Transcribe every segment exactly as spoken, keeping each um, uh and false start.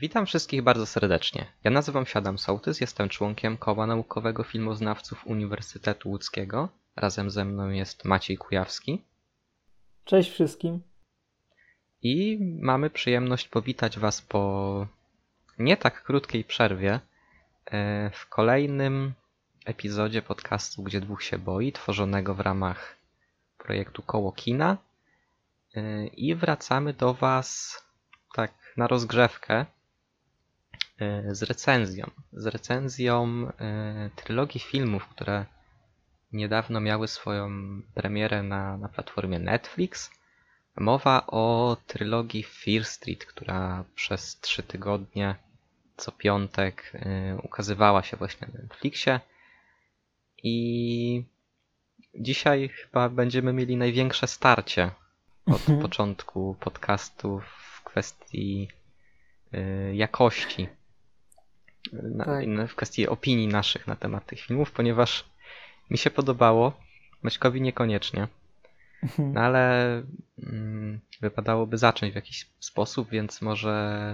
Witam wszystkich bardzo serdecznie. Ja nazywam się Adam Sołtys, jestem członkiem Koła Naukowego Filmoznawców Uniwersytetu Łódzkiego. Razem ze mną jest Maciej Kujawski. Cześć wszystkim. I mamy przyjemność powitać Was po nie tak krótkiej przerwie w kolejnym epizodzie podcastu Gdzie Dwóch się boi, tworzonego w ramach projektu Koło Kina. I wracamy do Was tak na rozgrzewkę z recenzją. Z recenzją trylogii filmów, które niedawno miały swoją premierę na, na platformie Netflix. Mowa o trylogii Fear Street, która przez trzy tygodnie co piątek ukazywała się właśnie na Netflixie. I dzisiaj chyba będziemy mieli największe starcie od mhm. początku podcastu w kwestii jakości, tak. w kwestii opinii naszych na temat tych filmów, ponieważ mi się podobało, Maćkowi niekoniecznie, no ale mm, wypadałoby zacząć w jakiś sposób, więc może,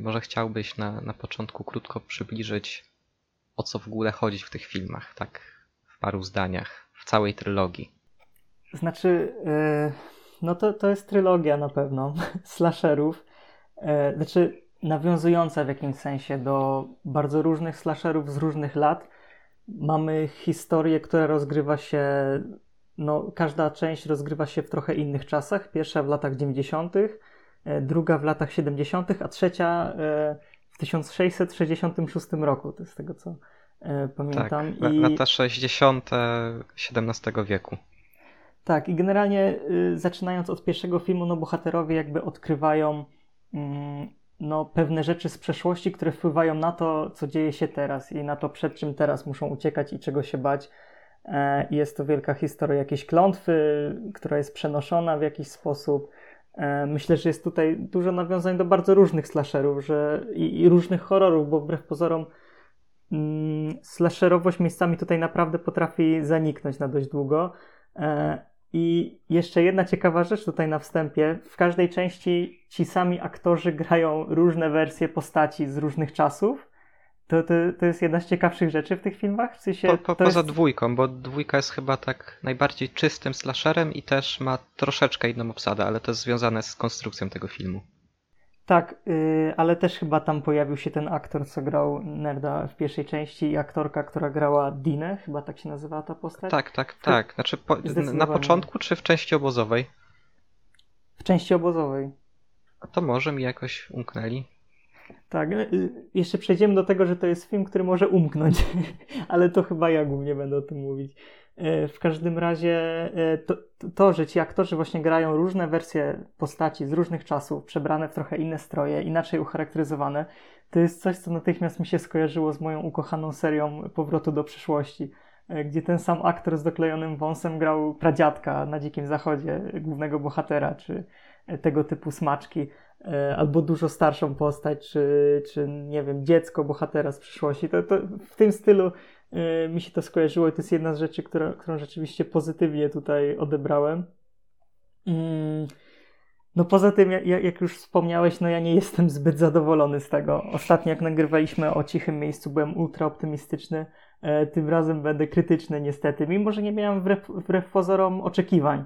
może chciałbyś na, na początku krótko przybliżyć, o co w ogóle chodzi w tych filmach, tak w paru zdaniach, w całej trylogii. Znaczy, yy, no to, to jest trylogia na pewno, slasherów, yy, znaczy nawiązująca w jakimś sensie do bardzo różnych slasherów z różnych lat. Mamy historię, która rozgrywa się, no każda część rozgrywa się w trochę innych czasach. Pierwsza w latach dziewięćdziesiątych, druga w latach siedemdziesiątych, a trzecia w tysiąc sześćset sześćdziesiątym szóstym roku, to z tego co pamiętam. Tak, I... lata sześćdziesiąte siedemnastego wieku. Tak, i generalnie zaczynając od pierwszego filmu, no bohaterowie jakby odkrywają no, pewne rzeczy z przeszłości, które wpływają na to, co dzieje się teraz i na to, przed czym teraz muszą uciekać i czego się bać. Jest to wielka historia jakiejś klątwy, która jest przenoszona w jakiś sposób. Myślę, że jest tutaj dużo nawiązań do bardzo różnych slasherów że... I, i różnych horrorów, bo wbrew pozorom mm, slasherowość miejscami tutaj naprawdę potrafi zaniknąć na dość długo. I jeszcze jedna ciekawa rzecz tutaj na wstępie. W każdej części ci sami aktorzy grają różne wersje postaci z różnych czasów. To, to, to jest jedna z ciekawszych rzeczy w tych filmach? W sensie, po, po, to poza jest... dwójką, bo dwójka jest chyba tak najbardziej czystym slasherem i też ma troszeczkę inną obsadę, ale to jest związane z konstrukcją tego filmu. Tak, yy, ale też chyba tam pojawił się ten aktor, co grał Nerda w pierwszej części i aktorka, która grała Dinę, chyba tak się nazywała ta postać? Tak, tak, tak. Znaczy po, na początku czy w części obozowej? W części obozowej. A to może mi jakoś umknęli. Tak, jeszcze przejdziemy do tego, że to jest film, który może umknąć, ale to chyba ja głównie będę o tym mówić. W każdym razie to, to, że ci aktorzy właśnie grają różne wersje postaci z różnych czasów, przebrane w trochę inne stroje, inaczej ucharakteryzowane, to jest coś, co natychmiast mi się skojarzyło z moją ukochaną serią Powrotu do Przyszłości, gdzie ten sam aktor z doklejonym wąsem grał pradziadka na Dzikim Zachodzie, głównego bohatera, czy tego typu smaczki. Albo dużo starszą postać, czy, czy nie wiem, dziecko bohatera z przyszłości. To, to w tym stylu y, mi się to skojarzyło i to jest jedna z rzeczy, która, którą rzeczywiście pozytywnie tutaj odebrałem. Mm. No poza tym, jak, jak już wspomniałeś, no ja nie jestem zbyt zadowolony z tego. Ostatnio jak nagrywaliśmy o Cichym Miejscu, byłem ultra optymistyczny. E, tym razem będę krytyczny niestety, mimo że nie miałem wbrew, wbrew pozorom oczekiwań.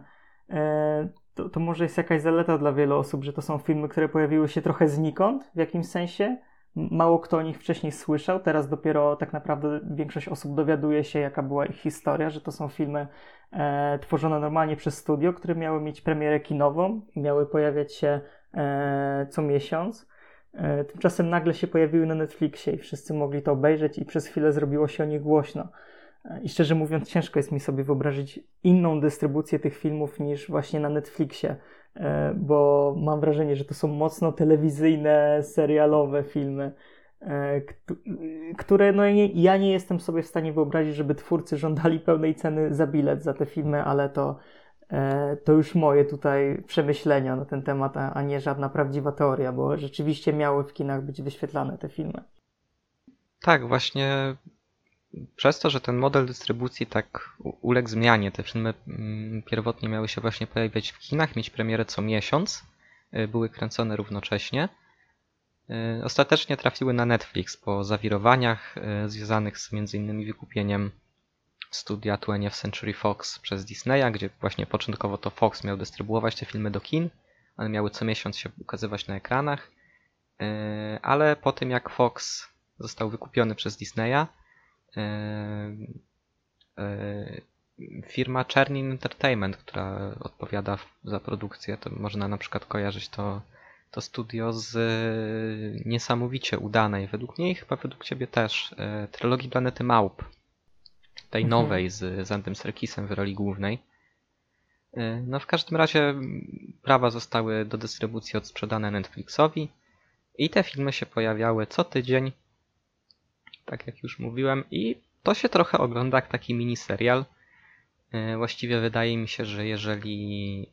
E, To, to może jest jakaś zaleta dla wielu osób, że to są filmy, które pojawiły się trochę znikąd w jakimś sensie. Mało kto o nich wcześniej słyszał. Teraz dopiero tak naprawdę większość osób dowiaduje się, jaka była ich historia, że to są filmy e, tworzone normalnie przez studio, które miały mieć premierę kinową i miały pojawiać się e, co miesiąc. E, tymczasem nagle się pojawiły na Netflixie i wszyscy mogli to obejrzeć i przez chwilę zrobiło się o nich głośno. I szczerze mówiąc, ciężko jest mi sobie wyobrazić inną dystrybucję tych filmów niż właśnie na Netflixie, bo mam wrażenie, że to są mocno telewizyjne, serialowe filmy, które no ja nie jestem sobie w stanie wyobrazić, żeby twórcy żądali pełnej ceny za bilet za te filmy, ale to, to już moje tutaj przemyślenia na ten temat, a nie żadna prawdziwa teoria, bo rzeczywiście miały w kinach być wyświetlane te filmy. Tak, właśnie... Przez to, że ten model dystrybucji tak uległ zmianie, te filmy pierwotnie miały się właśnie pojawiać w kinach, mieć premierę co miesiąc, były kręcone równocześnie, ostatecznie trafiły na Netflix po zawirowaniach związanych z między innymi wykupieniem studia Twentieth Century Fox przez Disneya, gdzie właśnie początkowo to Fox miał dystrybuować te filmy do kin, one miały co miesiąc się ukazywać na ekranach, ale po tym jak Fox został wykupiony przez Disneya, firma Czernin Entertainment, która odpowiada za produkcję, to można na przykład kojarzyć to, to studio z niesamowicie udanej, według niej, chyba według ciebie też, trylogii Planety Małp, tej mhm. nowej z, z Andym Serkisem w roli głównej. No w każdym razie prawa zostały do dystrybucji odsprzedane Netflixowi i te filmy się pojawiały co tydzień, tak jak już mówiłem, i to się trochę ogląda jak taki miniserial. Właściwie wydaje mi się, że jeżeli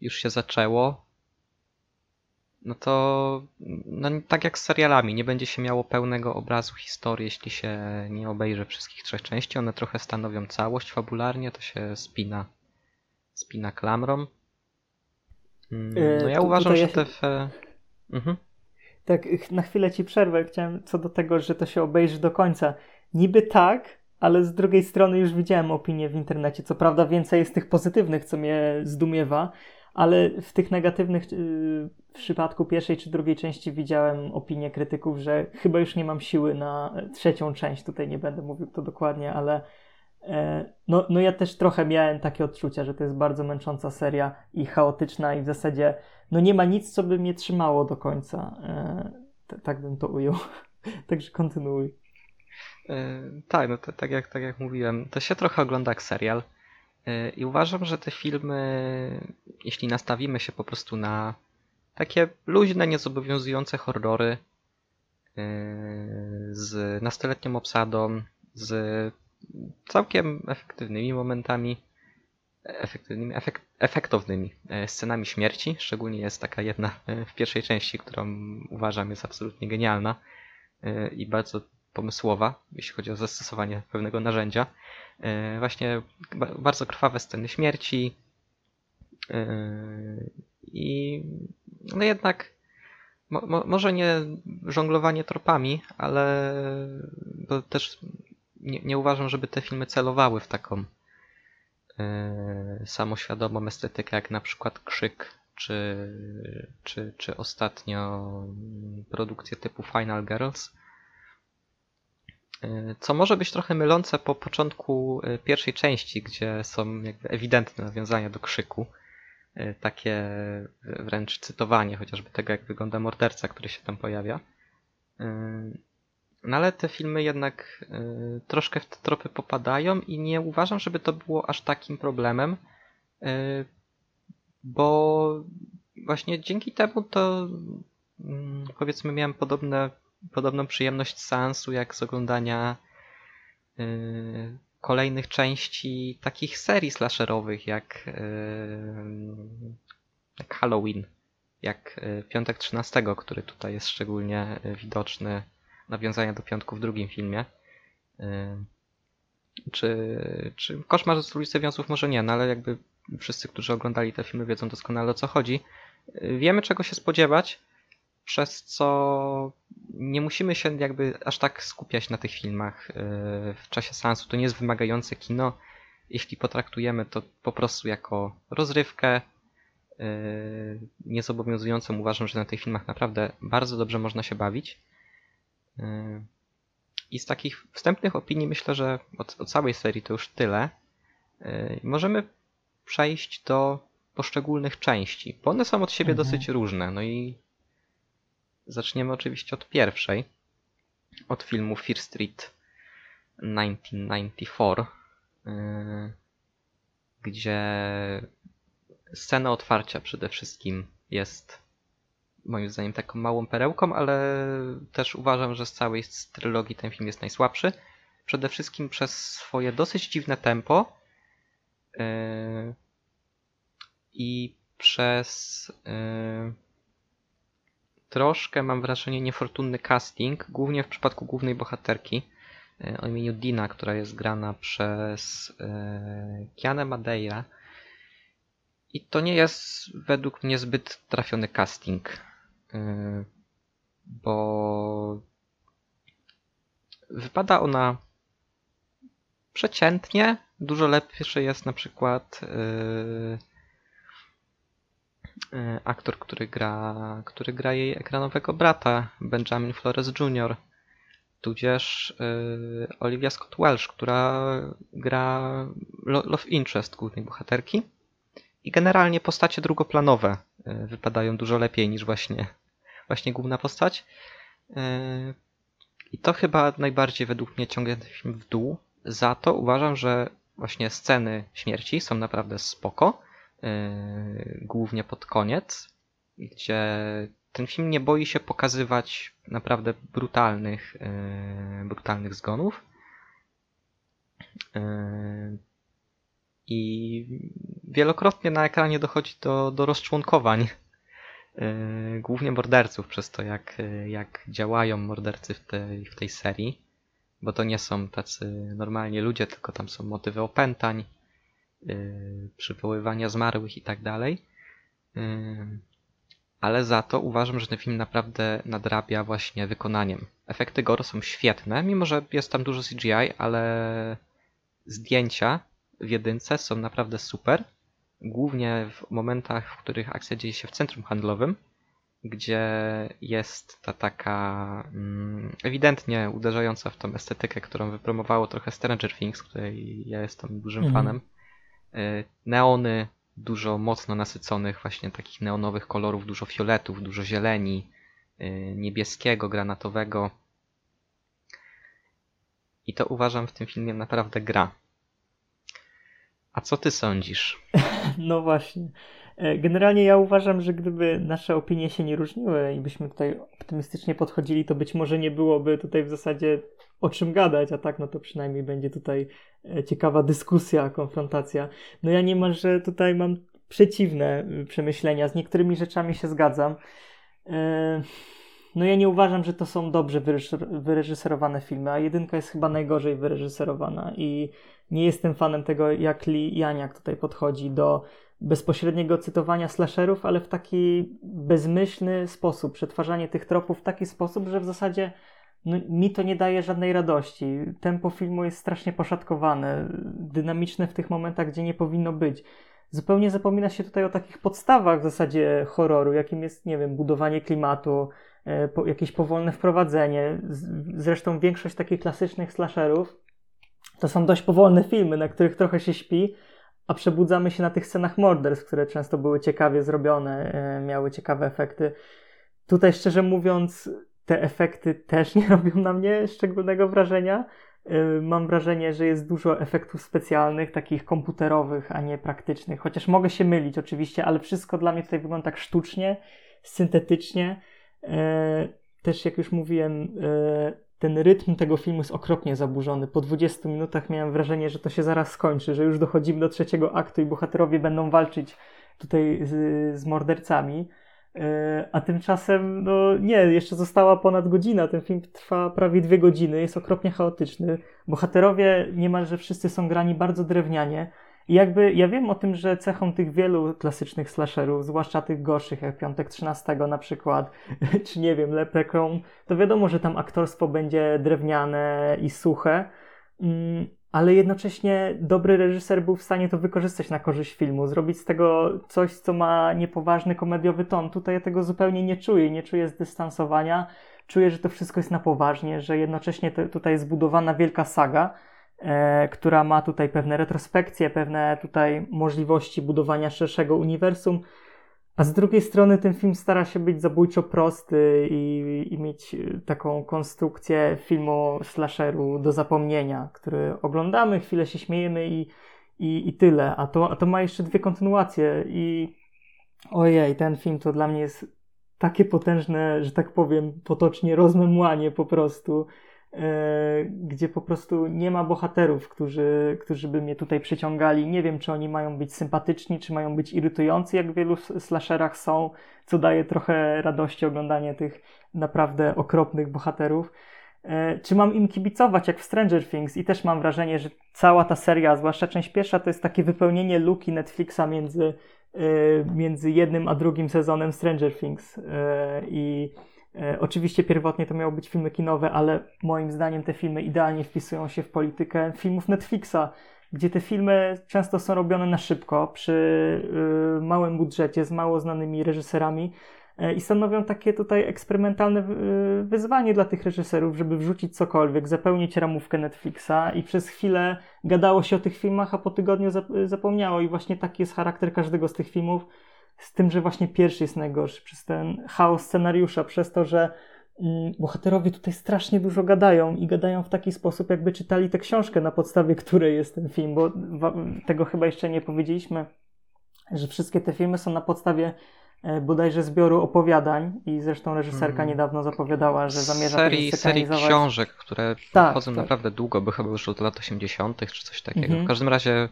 już się zaczęło, no to no, tak jak z serialami, nie będzie się miało pełnego obrazu historii, jeśli się nie obejrzy wszystkich trzech części. One trochę stanowią całość fabularnie, to się spina, spina klamrą. No ja tu, uważam, że te... Się... Mhm. Tak, na chwilę ci przerwę. Chciałem co do tego, że to się obejrzy do końca. Niby tak, ale z drugiej strony już widziałem opinie w internecie. Co prawda więcej jest tych pozytywnych, co mnie zdumiewa, ale w tych negatywnych yy, w przypadku pierwszej czy drugiej części widziałem opinie krytyków, że chyba już nie mam siły na trzecią część. Tutaj nie będę mówił to dokładnie, ale yy, no, no ja też trochę miałem takie odczucia, że to jest bardzo męcząca seria i chaotyczna i w zasadzie no nie ma nic, co by mnie trzymało do końca. Yy, t- tak bym to ujął. Także kontynuuj. Yy, tak, no to, tak, jak, tak jak mówiłem, to się trochę ogląda jak serial yy, i uważam, że te filmy, jeśli nastawimy się po prostu na takie luźne, niezobowiązujące horrory yy, z nastoletnią obsadą, z całkiem efektywnymi momentami, efektywnymi, efekt, efektownymi yy, scenami śmierci, szczególnie jest taka jedna yy, w pierwszej części, którą uważam jest absolutnie genialna yy, i bardzo pomysłowa, jeśli chodzi o zastosowanie pewnego narzędzia. Właśnie bardzo krwawe sceny śmierci i no jednak mo, może nie żonglowanie tropami, ale bo też nie, nie uważam, żeby te filmy celowały w taką samoświadomą estetykę jak na przykład Krzyk czy, czy, czy ostatnio produkcje typu Final Girls. Co może być trochę mylące po początku pierwszej części, gdzie są jakby ewidentne nawiązania do Krzyku. Takie wręcz cytowanie chociażby tego, jak wygląda morderca, który się tam pojawia. No ale te filmy jednak troszkę w te tropy popadają i nie uważam, żeby to było aż takim problemem, bo właśnie dzięki temu to powiedzmy miałem podobne podobną przyjemność seansu jak z oglądania y, kolejnych części takich serii slasherowych jak, y, jak Halloween, jak Piątek trzynastego, który tutaj jest szczególnie widoczny, nawiązania do piątku w drugim filmie. Y, czy, czy Koszmar z ulicy Wiązów może nie, no ale jakby wszyscy, którzy oglądali te filmy, wiedzą doskonale, o co chodzi. Y, wiemy, czego się spodziewać, przez co nie musimy się jakby aż tak skupiać na tych filmach w czasie seansu. To nie jest wymagające kino. Jeśli potraktujemy to po prostu jako rozrywkę niezobowiązującą, uważam, że na tych filmach naprawdę bardzo dobrze można się bawić. I z takich wstępnych opinii myślę, że od, od całej serii to już tyle. Możemy przejść do poszczególnych części, bo one są od siebie mhm. dosyć różne. No i zaczniemy oczywiście od pierwszej, od filmu Fear Street tysiąc dziewięćset dziewięćdziesiąt cztery, gdzie scena otwarcia przede wszystkim jest moim zdaniem taką małą perełką, ale też uważam, że z całej trylogii ten film jest najsłabszy. Przede wszystkim przez swoje dosyć dziwne tempo i przez... troszkę mam wrażenie niefortunny casting, głównie w przypadku głównej bohaterki o imieniu Dina, która jest grana przez Kiarę Madeira. I to nie jest według mnie zbyt trafiony casting. bo wypada ona przeciętnie. Dużo lepszy jest na przykład aktor, który gra, który gra jej ekranowego brata, Benjamin Flores junior, tudzież Olivia Scott Welch, która gra Love Interest głównej bohaterki. I generalnie postacie drugoplanowe wypadają dużo lepiej niż właśnie, właśnie główna postać. I to chyba najbardziej według mnie ciągnie ten film w dół. Za to uważam, że właśnie sceny śmierci są naprawdę spoko. Głównie pod koniec, gdzie ten film nie boi się pokazywać naprawdę brutalnych, brutalnych zgonów. I wielokrotnie na ekranie dochodzi do, do rozczłonkowań, yy, głównie morderców, przez to jak, jak działają mordercy w tej, w tej serii, bo to nie są tacy normalni ludzie, tylko tam są motywy opętań, yy, przywoływania zmarłych i tak dalej. Ale za to uważam, że ten film naprawdę nadrabia właśnie wykonaniem. Efekty gore są świetne, mimo że jest tam dużo C G I, ale zdjęcia w jedynce są naprawdę super, głównie w momentach, w których akcja dzieje się w centrum handlowym, gdzie jest ta taka ewidentnie uderzająca w tą estetykę, którą wypromowało trochę Stranger Things, której ja jestem dużym mhm. fanem. Neony dużo mocno nasyconych, właśnie takich neonowych kolorów, dużo fioletów, dużo zieleni, niebieskiego, granatowego. I to uważam w tym filmie naprawdę gra. A co ty sądzisz? No właśnie. Generalnie ja uważam, że gdyby nasze opinie się nie różniły i byśmy tutaj optymistycznie podchodzili, to być może nie byłoby tutaj w zasadzie o czym gadać, a tak no to przynajmniej będzie tutaj ciekawa dyskusja, konfrontacja. No ja niemalże tutaj mam przeciwne przemyślenia. Z niektórymi rzeczami się zgadzam. No ja nie uważam, że to są dobrze wyreżyserowane filmy, a jedynka jest chyba najgorzej wyreżyserowana i nie jestem fanem tego, jak Leigh Janiak tutaj podchodzi do bezpośredniego cytowania slasherów, ale w taki bezmyślny sposób, przetwarzanie tych tropów w taki sposób, że w zasadzie no, mi to nie daje żadnej radości. Tempo filmu jest strasznie poszatkowane, dynamiczne w tych momentach, gdzie nie powinno być. Zupełnie zapomina się tutaj o takich podstawach w zasadzie horroru, jakim jest, nie wiem, budowanie klimatu, po, jakieś powolne wprowadzenie. Zresztą większość takich klasycznych slasherów to są dość powolne filmy, na których trochę się śpi, a przebudzamy się na tych scenach morderstw, które często były ciekawie zrobione, miały ciekawe efekty. Tutaj szczerze mówiąc, te efekty też nie robią na mnie szczególnego wrażenia. Mam wrażenie, że jest dużo efektów specjalnych, takich komputerowych, a nie praktycznych. Chociaż mogę się mylić oczywiście, ale wszystko dla mnie tutaj wygląda tak sztucznie, syntetycznie. Też jak już mówiłem, ten rytm tego filmu jest okropnie zaburzony. Po dwudziestu minutach miałem wrażenie, że to się zaraz skończy, że już dochodzimy do trzeciego aktu i bohaterowie będą walczyć tutaj z, z mordercami. A tymczasem, no nie, jeszcze została ponad godzina. Ten film trwa prawie dwie godziny, jest okropnie chaotyczny. Bohaterowie niemalże wszyscy są grani bardzo drewnianie. I jakby ja wiem o tym, że cechą tych wielu klasycznych slasherów, zwłaszcza tych gorszych, jak Piątek trzynastego na przykład, czy nie wiem, Leprechaun, to wiadomo, że tam aktorstwo będzie drewniane i suche, ale jednocześnie dobry reżyser był w stanie to wykorzystać na korzyść filmu, zrobić z tego coś, co ma niepoważny komediowy ton. Tutaj ja tego zupełnie nie czuję, nie czuję zdystansowania, czuję, że to wszystko jest na poważnie, że jednocześnie te, tutaj jest zbudowana wielka saga, E, która ma tutaj pewne retrospekcje, pewne tutaj możliwości budowania szerszego uniwersum, a z drugiej strony ten film stara się być zabójczo prosty i, i mieć taką konstrukcję filmu slasheru do zapomnienia, który oglądamy, chwilę się śmiejemy i, i, i tyle, a to, a to ma jeszcze dwie kontynuacje i ojej, ten film to dla mnie jest takie potężne, że tak powiem potocznie rozmemłanie po prostu, gdzie po prostu nie ma bohaterów, którzy, którzy by mnie tutaj przyciągali. Nie wiem, czy oni mają być sympatyczni, czy mają być irytujący, jak w wielu slasherach są, co daje trochę radości oglądanie tych naprawdę okropnych bohaterów. Czy mam im kibicować, jak w Stranger Things? I też mam wrażenie, że cała ta seria, zwłaszcza część pierwsza, to jest takie wypełnienie luki Netflixa między między jednym a drugim sezonem Stranger Things i oczywiście pierwotnie to miały być filmy kinowe, ale moim zdaniem te filmy idealnie wpisują się w politykę filmów Netflixa, gdzie te filmy często są robione na szybko, przy małym budżecie, z mało znanymi reżyserami i stanowią takie tutaj eksperymentalne wyzwanie dla tych reżyserów, żeby wrzucić cokolwiek, zapełnić ramówkę Netflixa i przez chwilę gadało się o tych filmach, a po tygodniu zapomniało i właśnie taki jest charakter każdego z tych filmów, z tym, że właśnie pierwszy jest najgorszy, przez ten chaos scenariusza, przez to, że bohaterowie tutaj strasznie dużo gadają i gadają w taki sposób, jakby czytali tę książkę, na podstawie której jest ten film, bo tego chyba jeszcze nie powiedzieliśmy, że wszystkie te filmy są na podstawie bodajże zbioru opowiadań i zresztą reżyserka hmm. niedawno zapowiadała, że zamierza serii, serii książek, które tak, chodzą tak. naprawdę długo, by chyba już od lat osiemdziesiątych czy coś takiego. Mhm. W każdym razie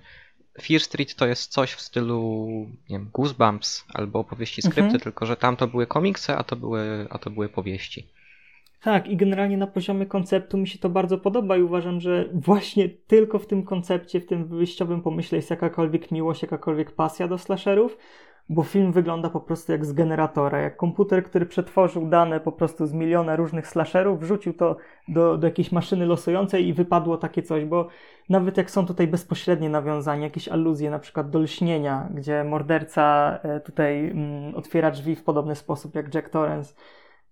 Fear Street to jest coś w stylu, nie wiem, Goosebumps albo opowieści skrypty, mhm. tylko że tam to były komiksy, a to były, a to były powieści. Tak, i generalnie na poziomie konceptu mi się to bardzo podoba i uważam, że właśnie tylko w tym koncepcie, w tym wyjściowym pomyśle jest jakakolwiek miłość, jakakolwiek pasja do slasherów, bo film wygląda po prostu jak z generatora, jak komputer, który przetworzył dane po prostu z miliona różnych slasherów, wrzucił to do, do jakiejś maszyny losującej i wypadło takie coś, bo nawet jak są tutaj bezpośrednie nawiązania, jakieś aluzje na przykład do lśnienia, gdzie morderca tutaj mm, otwiera drzwi w podobny sposób jak Jack Torrance,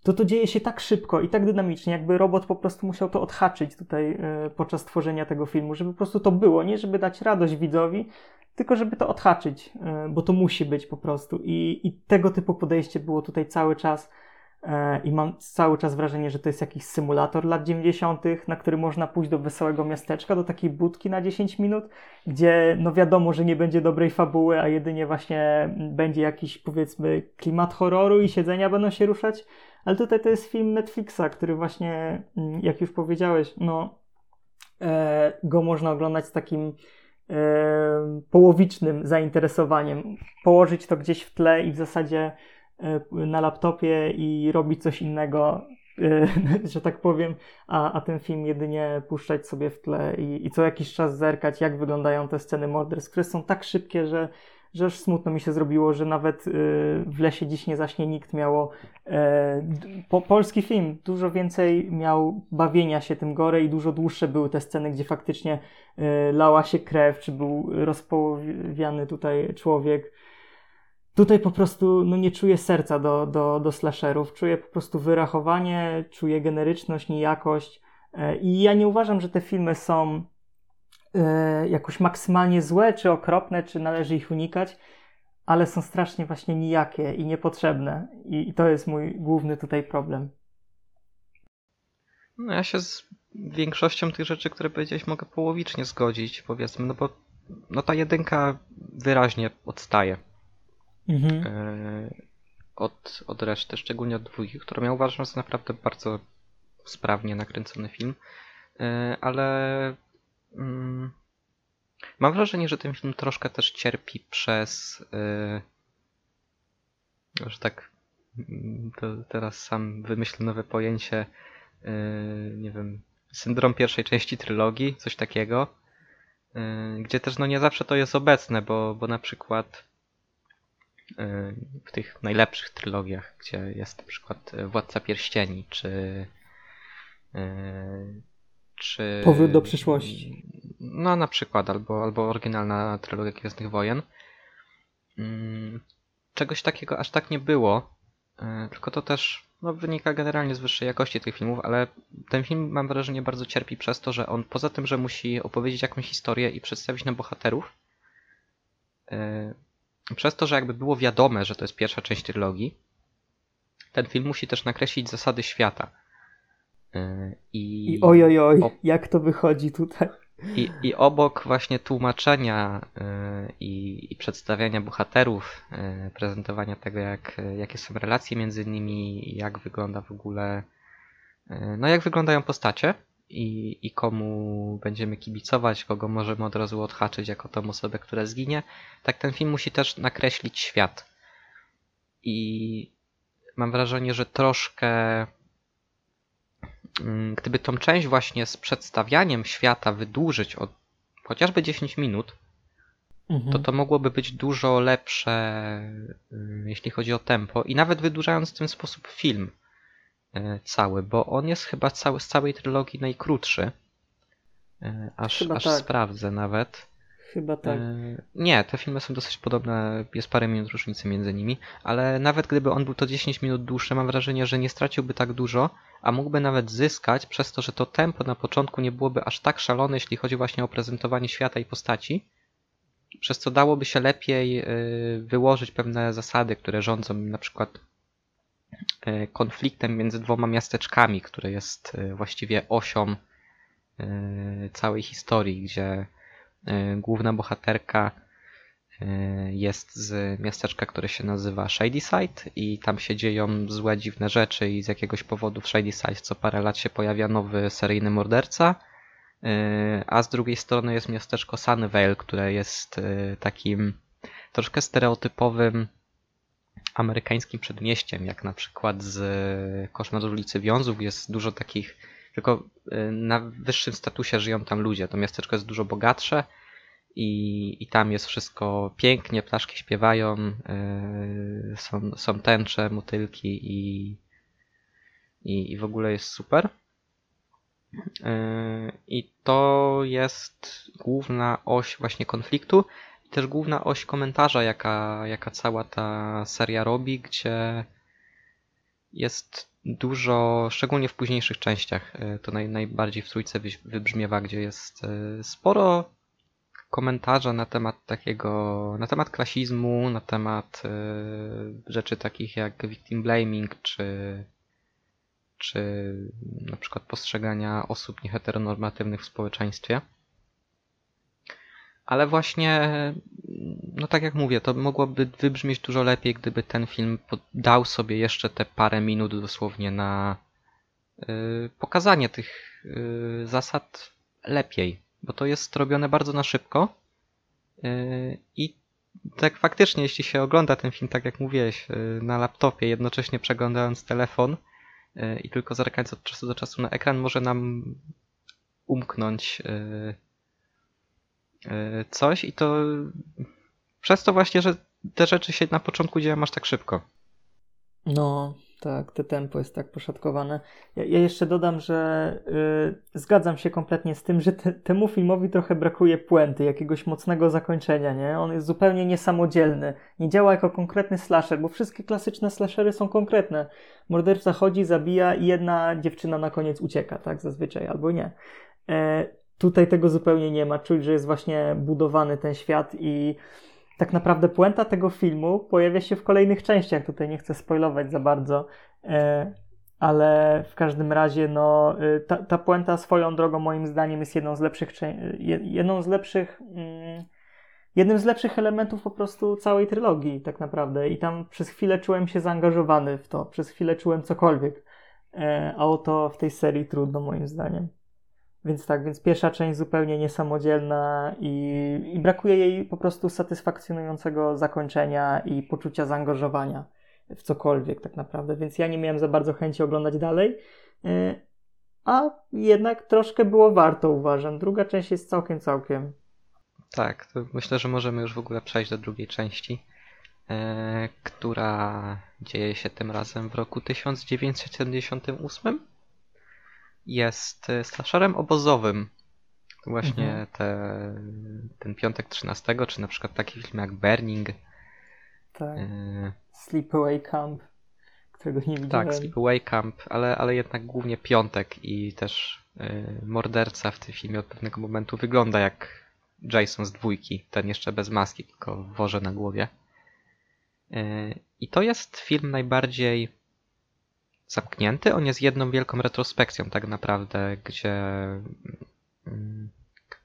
to to dzieje się tak szybko i tak dynamicznie, jakby robot po prostu musiał to odhaczyć tutaj y, podczas tworzenia tego filmu, żeby po prostu to było, nie żeby dać radość widzowi, tylko żeby to odhaczyć, bo to musi być po prostu. I, i tego typu podejście było tutaj cały czas i mam cały czas wrażenie, że to jest jakiś symulator lat dziewięćdziesiątych, na który można pójść do wesołego miasteczka, do takiej budki na dziesięć minut, gdzie no wiadomo, że nie będzie dobrej fabuły, a jedynie właśnie będzie jakiś, powiedzmy, klimat horroru i siedzenia będą się ruszać, ale tutaj to jest film Netflixa, który właśnie, jak już powiedziałeś, no go można oglądać z takim połowicznym zainteresowaniem, położyć to gdzieś w tle i w zasadzie na laptopie i robić coś innego, że tak powiem, a, a ten film jedynie puszczać sobie w tle i, i co jakiś czas zerkać, jak wyglądają te sceny morderstw, które są tak szybkie, że że aż smutno mi się zrobiło, że nawet y, w Lesie dziś nie zaśnie nikt miało y, po, polski film dużo więcej miał bawienia się tym gore i dużo dłuższe były te sceny, gdzie faktycznie y, lała się krew, czy był rozpołowiany tutaj człowiek. Tutaj po prostu no, nie czuję serca do, do, do slasherów, czuję po prostu wyrachowanie, czuję generyczność, niejakość y, i ja nie uważam, że te filmy są jakoś maksymalnie złe, czy okropne, czy należy ich unikać, ale są strasznie właśnie nijakie i niepotrzebne. I, i to jest mój główny tutaj problem. No ja się z większością tych rzeczy, które powiedziałeś, mogę połowicznie zgodzić, powiedzmy, no bo no ta jedynka wyraźnie odstaje mhm. od, od reszty, szczególnie od dwójki, którą ja uważam za naprawdę bardzo sprawnie nakręcony film, ale mam wrażenie, że ten film troszkę też cierpi przez, yy, że tak to teraz sam wymyślę nowe pojęcie, yy, nie wiem, syndrom pierwszej części trylogii, coś takiego, yy, gdzie też no nie zawsze to jest obecne, bo, bo na przykład yy, w tych najlepszych trylogiach, gdzie jest na przykład Władca Pierścieni, czy yy, Czy... Powrót do przyszłości. No na przykład, albo, albo oryginalna trylogia Gwiezdnych Wojen. Czegoś takiego aż tak nie było, tylko to też no, wynika generalnie z wyższej jakości tych filmów, ale ten film mam wrażenie bardzo cierpi przez to, że on poza tym, że musi opowiedzieć jakąś historię i przedstawić nam bohaterów, przez to, że jakby było wiadome, że to jest pierwsza część trylogii, ten film musi też nakreślić zasady świata. I, I oj, oj, oj, ob... jak to wychodzi tutaj. I, i obok właśnie tłumaczenia yy, i przedstawiania bohaterów, yy, prezentowania tego, jak, jakie są relacje między nimi, jak wygląda w ogóle, yy, no jak wyglądają postacie i, i komu będziemy kibicować, kogo możemy od razu odhaczyć jako tą osobę, która zginie, tak ten film musi też nakreślić świat. I mam wrażenie, że troszkę gdyby tą część właśnie z przedstawianiem świata wydłużyć o chociażby dziesięć minut, mhm. to to mogłoby być dużo lepsze, jeśli chodzi o tempo i nawet wydłużając w ten sposób film cały, bo on jest chyba cały, z całej trylogii najkrótszy. Aż, aż tak. sprawdzę nawet. Chyba tak. Nie, te filmy są dosyć podobne, jest parę minut różnicy między nimi, ale nawet gdyby on był to dziesięć minut dłuższy, mam wrażenie, że nie straciłby tak dużo, a mógłby nawet zyskać przez to, że to tempo na początku nie byłoby aż tak szalone, jeśli chodzi właśnie o prezentowanie świata i postaci, przez co dałoby się lepiej wyłożyć pewne zasady, które rządzą na przykład konfliktem między dwoma miasteczkami, które jest właściwie osią całej historii, gdzie główna bohaterka jest z miasteczka, które się nazywa Shadowside i tam się dzieją złe, dziwne rzeczy i z jakiegoś powodu w Shadowside co parę lat się pojawia nowy seryjny morderca, a z drugiej strony jest miasteczko Sunnyvale, które jest takim troszkę stereotypowym amerykańskim przedmieściem, jak na przykład z Koszmar z ulicy Wiązów, jest dużo takich, tylko na wyższym statusie żyją tam ludzie. To miasteczko jest dużo bogatsze i, i tam jest wszystko pięknie, ptaszki śpiewają, yy, są, są tęcze, motylki i, i, i w ogóle jest super. Yy, I to jest główna oś właśnie konfliktu i też główna oś komentarza, jaka, jaka cała ta seria robi, gdzie jest dużo, szczególnie w późniejszych częściach, to naj, najbardziej w trójce wybrzmiewa, gdzie jest sporo komentarza na temat takiego, na temat klasizmu, na temat rzeczy takich jak victim blaming, czy, czy na przykład postrzegania osób nieheteronormatywnych w społeczeństwie. Ale właśnie, no tak jak mówię, to mogłoby wybrzmieć dużo lepiej, gdyby ten film dał sobie jeszcze te parę minut dosłownie na y, pokazanie tych y, zasad lepiej, bo to jest robione bardzo na szybko y, i tak faktycznie, jeśli się ogląda ten film, tak jak mówiłeś, y, na laptopie, jednocześnie przeglądając telefon y, i tylko zerkając od czasu do czasu na ekran, może nam umknąć y, coś i to przez to właśnie, że te rzeczy się na początku dzieją aż tak szybko. No tak, to tempo jest tak poszatkowane. Ja, ja jeszcze dodam, że yy, zgadzam się kompletnie z tym, że te, temu filmowi trochę brakuje puenty, jakiegoś mocnego zakończenia, nie? On jest zupełnie niesamodzielny, nie działa jako konkretny slasher, bo wszystkie klasyczne slashery są konkretne. Morderca chodzi, zabija i jedna dziewczyna na koniec ucieka, tak? Zazwyczaj, albo nie. Yy, Tutaj tego zupełnie nie ma. Czuć, że jest właśnie budowany ten świat i tak naprawdę puenta tego filmu pojawia się w kolejnych częściach. Tutaj nie chcę spoilować za bardzo, ale w każdym razie no, ta, ta puenta swoją drogą moim zdaniem jest jedną z lepszych, jedną z lepszych, jednym z lepszych elementów po prostu całej trylogii tak naprawdę. I tam przez chwilę czułem się zaangażowany w to. Przez chwilę czułem cokolwiek. A o to w tej serii trudno moim zdaniem. Więc tak, więc pierwsza część zupełnie niesamodzielna i, i brakuje jej po prostu satysfakcjonującego zakończenia i poczucia zaangażowania w cokolwiek tak naprawdę, więc ja nie miałem za bardzo chęci oglądać dalej, a jednak troszkę było warto, uważam. Druga część jest całkiem, całkiem. Tak, to myślę, że możemy już w ogóle przejść do drugiej części, yy, która dzieje się tym razem w roku tysiąc dziewięćset siedemdziesiątym ósmym. Jest slasherem obozowym. Właśnie mhm. te, ten Piątek trzynastego, czy na przykład taki film jak Burning. Tak. Y... Sleepaway Camp, którego nie widziałem. Tak, Sleepaway Camp, ale, ale jednak głównie Piątek i też y, morderca w tym filmie od pewnego momentu wygląda jak Jason z dwójki. Ten jeszcze bez maski, tylko w worze na głowie. Y, I to jest film najbardziej zamknięty. On jest jedną wielką retrospekcją tak naprawdę, gdzie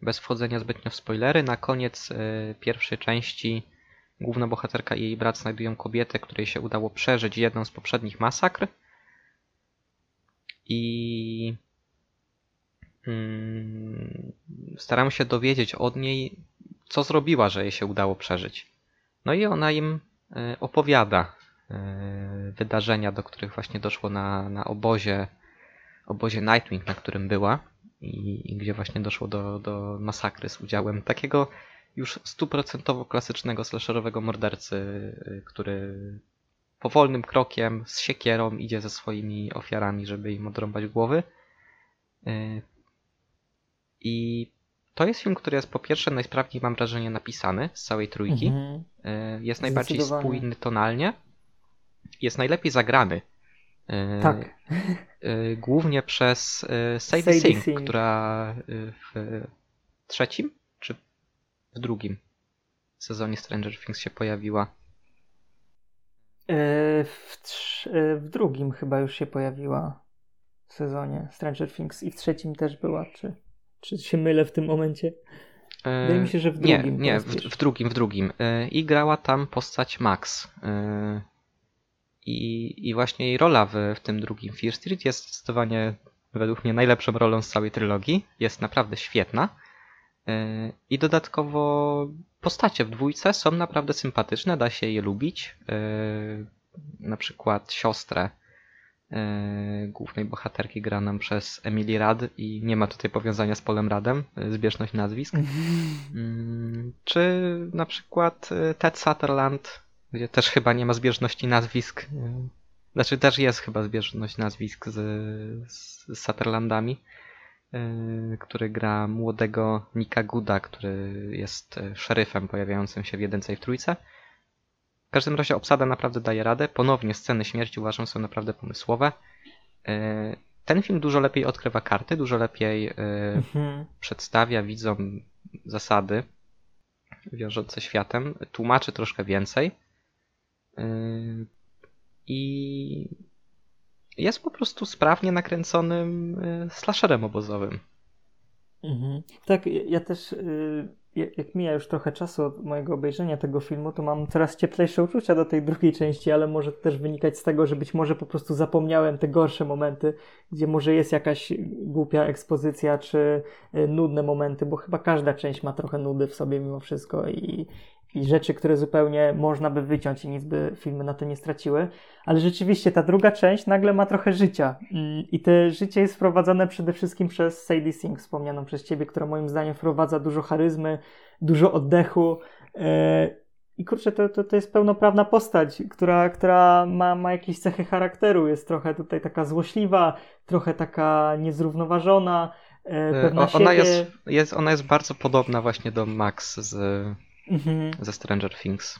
bez wchodzenia zbytnio w spoilery, na koniec pierwszej części główna bohaterka i jej brat znajdują kobietę, której się udało przeżyć jedną z poprzednich masakr i staramy się dowiedzieć od niej, co zrobiła, że jej się udało przeżyć. No i ona im opowiada wydarzenia, do których właśnie doszło na, na obozie, obozie Nightwing, na którym była i, i gdzie właśnie doszło do, do masakry z udziałem takiego już stuprocentowo klasycznego slasherowego mordercy, który powolnym krokiem z siekierą idzie ze swoimi ofiarami, żeby im odrąbać głowy. I to jest film, który jest po pierwsze najsprawniej, mam wrażenie, napisany z całej trójki. Mhm. Jest najbardziej spójny tonalnie. Jest najlepiej zagrany. Tak. Głównie przez Sadie Sink, Sink, która w trzecim czy w drugim sezonie Stranger Things się pojawiła. W, trz- w drugim chyba już się pojawiła w sezonie Stranger Things i w trzecim też była, czy, czy się mylę w tym momencie? Wydaje mi się, że w drugim. Nie, nie w, w drugim, w drugim. I grała tam postać Max. I, i właśnie jej rola w, w tym drugim Fear Street jest zdecydowanie według mnie najlepszą rolą z całej trylogii. Jest naprawdę świetna. I dodatkowo postacie w dwójce są naprawdę sympatyczne, da się je lubić. Na przykład siostrę głównej bohaterki gra nam przez Emily Rad i nie ma tutaj powiązania z Polem Radem, zbieżność nazwisk. Czy na przykład Ted Sutherland, gdzie też chyba nie ma zbieżności nazwisk, znaczy też jest chyba zbieżność nazwisk z, z Sutherlandami, który gra młodego Nicka Gooda, który jest szeryfem pojawiającym się w jedynce i w trójce. W każdym razie obsada naprawdę daje radę. Ponownie sceny śmierci uważam są naprawdę pomysłowe. Ten film dużo lepiej odkrywa karty, dużo lepiej mhm. przedstawia widzom zasady wiążące światem, tłumaczy troszkę więcej. I jest po prostu sprawnie nakręconym slasherem obozowym. Mhm. Tak, ja też jak mija już trochę czasu od mojego obejrzenia tego filmu, to mam coraz cieplejsze uczucia do tej drugiej części, ale może to też wynikać z tego, że być może po prostu zapomniałem te gorsze momenty, gdzie może jest jakaś głupia ekspozycja czy nudne momenty, bo chyba każda część ma trochę nudy w sobie mimo wszystko i i rzeczy, które zupełnie można by wyciąć i nic by filmy na to nie straciły. Ale rzeczywiście ta druga część nagle ma trochę życia. I to życie jest wprowadzane przede wszystkim przez Sadie Sink, wspomnianą przez ciebie, która moim zdaniem wprowadza dużo charyzmy, dużo oddechu. I kurczę, to, to, to jest pełnoprawna postać, która, która ma, ma jakieś cechy charakteru. Jest trochę tutaj taka złośliwa, trochę taka niezrównoważona, pewna o, ona siebie. Jest, jest, ona jest bardzo podobna właśnie do Max z... Mhm. ze Stranger Things.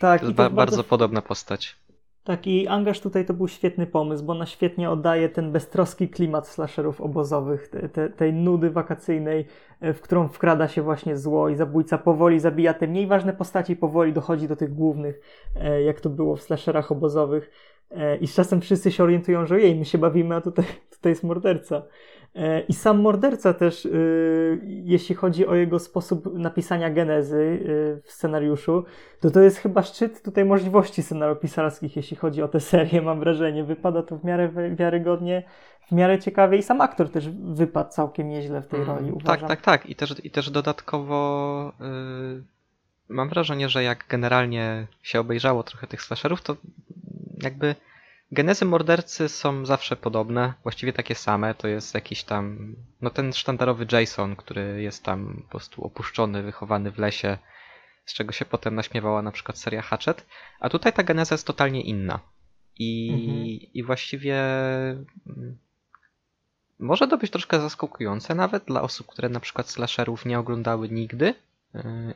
Tak, to jest ba- bardzo, bardzo podobna postać. Tak, i angaż tutaj to był świetny pomysł, bo ona świetnie oddaje ten beztroski klimat slasherów obozowych, te, te, tej nudy wakacyjnej, w którą wkrada się właśnie zło i zabójca powoli zabija te mniej ważne postaci, powoli dochodzi do tych głównych, jak to było w slasherach obozowych. I z czasem wszyscy się orientują, że jej, my się bawimy, a tutaj, tutaj jest morderca. I sam morderca też, jeśli chodzi o jego sposób napisania genezy w scenariuszu, to to jest chyba szczyt tutaj możliwości scenariopisarskich, jeśli chodzi o tę serię, mam wrażenie. Wypada to w miarę wiarygodnie, w miarę ciekawie i sam aktor też wypadł całkiem nieźle w tej roli, mm, uważam. Tak, tak, tak. I też, i też dodatkowo yy, mam wrażenie, że jak generalnie się obejrzało trochę tych slasherów, to jakby genezy mordercy są zawsze podobne, właściwie takie same, to jest jakiś tam, no ten sztandarowy Jason, który jest tam po prostu opuszczony, wychowany w lesie, z czego się potem naśmiewała na przykład seria Hatchet, a tutaj ta geneza jest totalnie inna i, mhm. i właściwie może to być troszkę zaskakujące nawet dla osób, które na przykład slasherów nie oglądały nigdy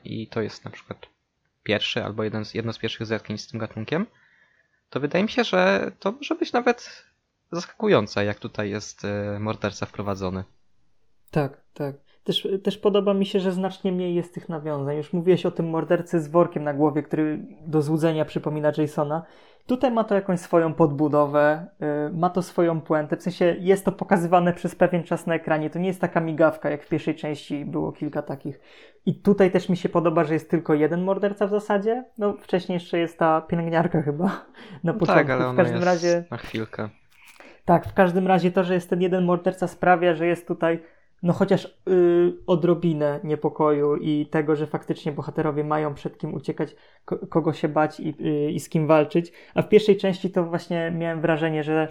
i to jest na przykład pierwszy albo jeden z, jedno z pierwszych zetknięć z tym gatunkiem, to wydaje mi się, że to może być nawet zaskakujące, jak tutaj jest morderca wprowadzony. Tak, tak. Też, też podoba mi się, że znacznie mniej jest tych nawiązań. Już mówiłeś o tym mordercy z workiem na głowie, który do złudzenia przypomina Jasona. Tutaj ma to jakąś swoją podbudowę, ma to swoją puentę, w sensie jest to pokazywane przez pewien czas na ekranie, to nie jest taka migawka, jak w pierwszej części było kilka takich. I tutaj też mi się podoba, że jest tylko jeden morderca w zasadzie, no wcześniej jeszcze jest ta pielęgniarka chyba na początku. Tak, ale ona w każdym jest razie... na chwilkę. Tak, w każdym razie to, że jest ten jeden morderca sprawia, że jest tutaj no chociaż yy, odrobinę niepokoju i tego, że faktycznie bohaterowie mają przed kim uciekać, ko- kogo się bać i, yy, i z kim walczyć. A w pierwszej części to właśnie miałem wrażenie, że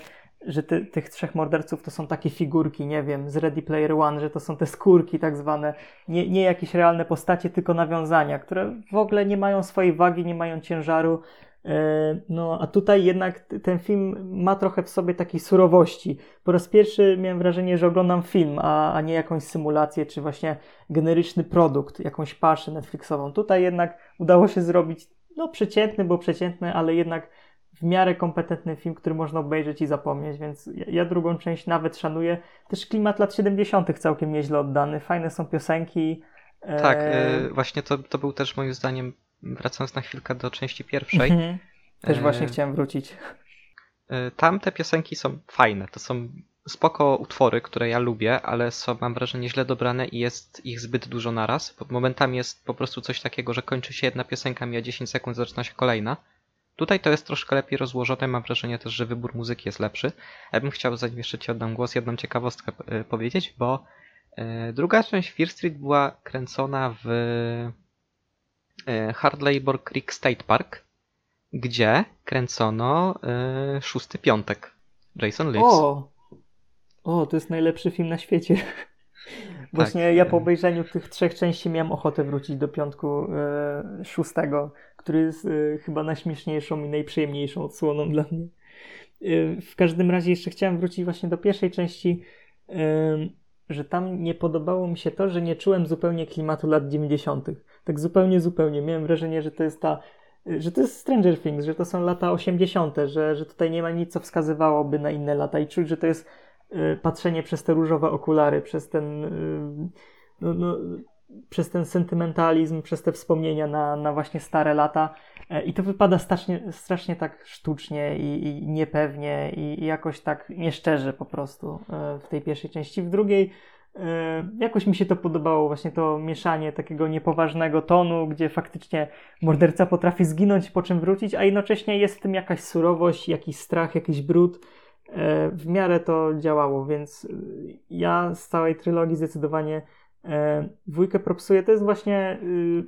że ty, tych trzech morderców to są takie figurki, nie wiem, z Ready Player One, że to są te skórki tak zwane, nie, nie jakieś realne postacie, tylko nawiązania, które w ogóle nie mają swojej wagi, nie mają ciężaru. No a tutaj jednak ten film ma trochę w sobie takiej surowości. Po raz pierwszy miałem wrażenie, że oglądam film, a, a nie jakąś symulację, czy właśnie generyczny produkt, jakąś paszę Netflixową. Tutaj jednak udało się zrobić no przeciętny, bo przeciętny, ale jednak w miarę kompetentny film, który można obejrzeć i zapomnieć, więc ja, ja drugą część nawet szanuję. Też klimat lat siedemdziesiątych całkiem nieźle oddany, fajne są piosenki. Tak, e... właśnie to, to był też moim zdaniem, wracając na chwilkę do części pierwszej. Mhm. Też właśnie e... chciałem wrócić. Tam te piosenki są fajne, to są spoko utwory, które ja lubię, ale są, mam wrażenie, źle dobrane i jest ich zbyt dużo naraz. Momentami jest po prostu coś takiego, że kończy się jedna piosenka, mija dziesięć sekund, zaczyna się kolejna. Tutaj to jest troszkę lepiej rozłożone, mam wrażenie też, że wybór muzyki jest lepszy. Ja bym chciał, zanim jeszcze ci oddam głos, jedną ciekawostkę powiedzieć, bo druga część Fear Street była kręcona w Hard Labor Creek State Park, gdzie kręcono Szósty Piątek. Jason Lives. O, o to jest najlepszy film na świecie. Właśnie tak. Ja po obejrzeniu tych trzech części miałem ochotę wrócić do piątku e, szóstego, który jest e, chyba najśmieszniejszą i najprzyjemniejszą odsłoną dla mnie. E, w każdym razie jeszcze chciałem wrócić właśnie do pierwszej części, e, że tam nie podobało mi się to, że nie czułem zupełnie klimatu lat dziewięćdziesiątych. Tak zupełnie, zupełnie. Miałem wrażenie, że to jest ta, że to jest Stranger Things, że to są lata osiemdziesiąte, że, że tutaj nie ma nic, co wskazywałoby na inne lata i czuć, że to jest patrzenie przez te różowe okulary, przez ten no, no, przez ten sentymentalizm, przez te wspomnienia na, na właśnie stare lata i to wypada strasznie, strasznie tak sztucznie i, i niepewnie i, i jakoś tak nieszczerze po prostu w tej pierwszej części. W drugiej jakoś mi się to podobało, właśnie to mieszanie takiego niepoważnego tonu, gdzie faktycznie morderca potrafi zginąć, po czym wrócić, a jednocześnie jest w tym jakaś surowość, jakiś strach, jakiś brud. W miarę to działało, więc ja z całej trylogii zdecydowanie dwójkę propsuję. To jest właśnie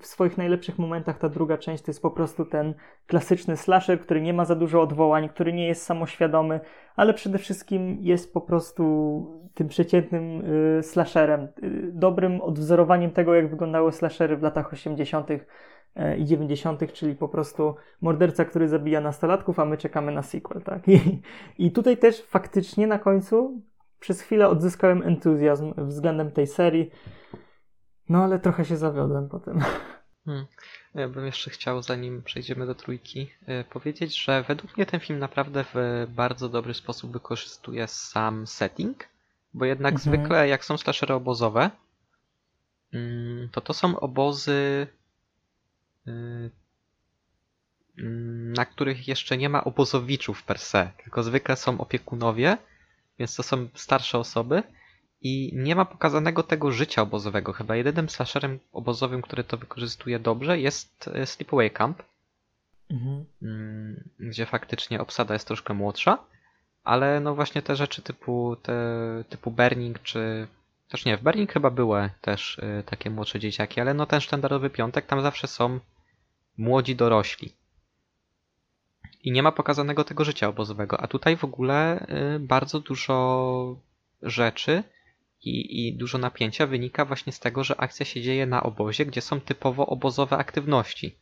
w swoich najlepszych momentach ta druga część, to jest po prostu ten klasyczny slasher, który nie ma za dużo odwołań, który nie jest samoświadomy, ale przede wszystkim jest po prostu tym przeciętnym slasherem, dobrym odwzorowaniem tego, jak wyglądały slashery w latach osiemdziesiątych i dziewięćdziesiątych, czyli po prostu morderca, który zabija nastolatków, a my czekamy na sequel, tak? I, i tutaj też faktycznie na końcu przez chwilę odzyskałem entuzjazm względem tej serii, no ale trochę się zawiodłem potem. Hmm. Ja bym jeszcze chciał, zanim przejdziemy do trójki, powiedzieć, że według mnie ten film naprawdę w bardzo dobry sposób wykorzystuje sam setting, bo jednak mhm. zwykle jak są slashery obozowe, to to są obozy, na których jeszcze nie ma obozowiczów per se, tylko zwykle są opiekunowie, więc to są starsze osoby i nie ma pokazanego tego życia obozowego. Chyba jedynym slasherem obozowym, który to wykorzystuje dobrze, jest Sleepaway Camp, mhm. gdzie faktycznie obsada jest troszkę młodsza, ale no właśnie te rzeczy typu, te, typu Burning czy... Też nie, w Berlin chyba były też y, takie młodsze dzieciaki, ale no ten sztandarowy piątek, tam zawsze są młodzi dorośli. I nie ma pokazanego tego życia obozowego, a tutaj w ogóle y, bardzo dużo rzeczy i, i dużo napięcia wynika właśnie z tego, że akcja się dzieje na obozie, gdzie są typowo obozowe aktywności.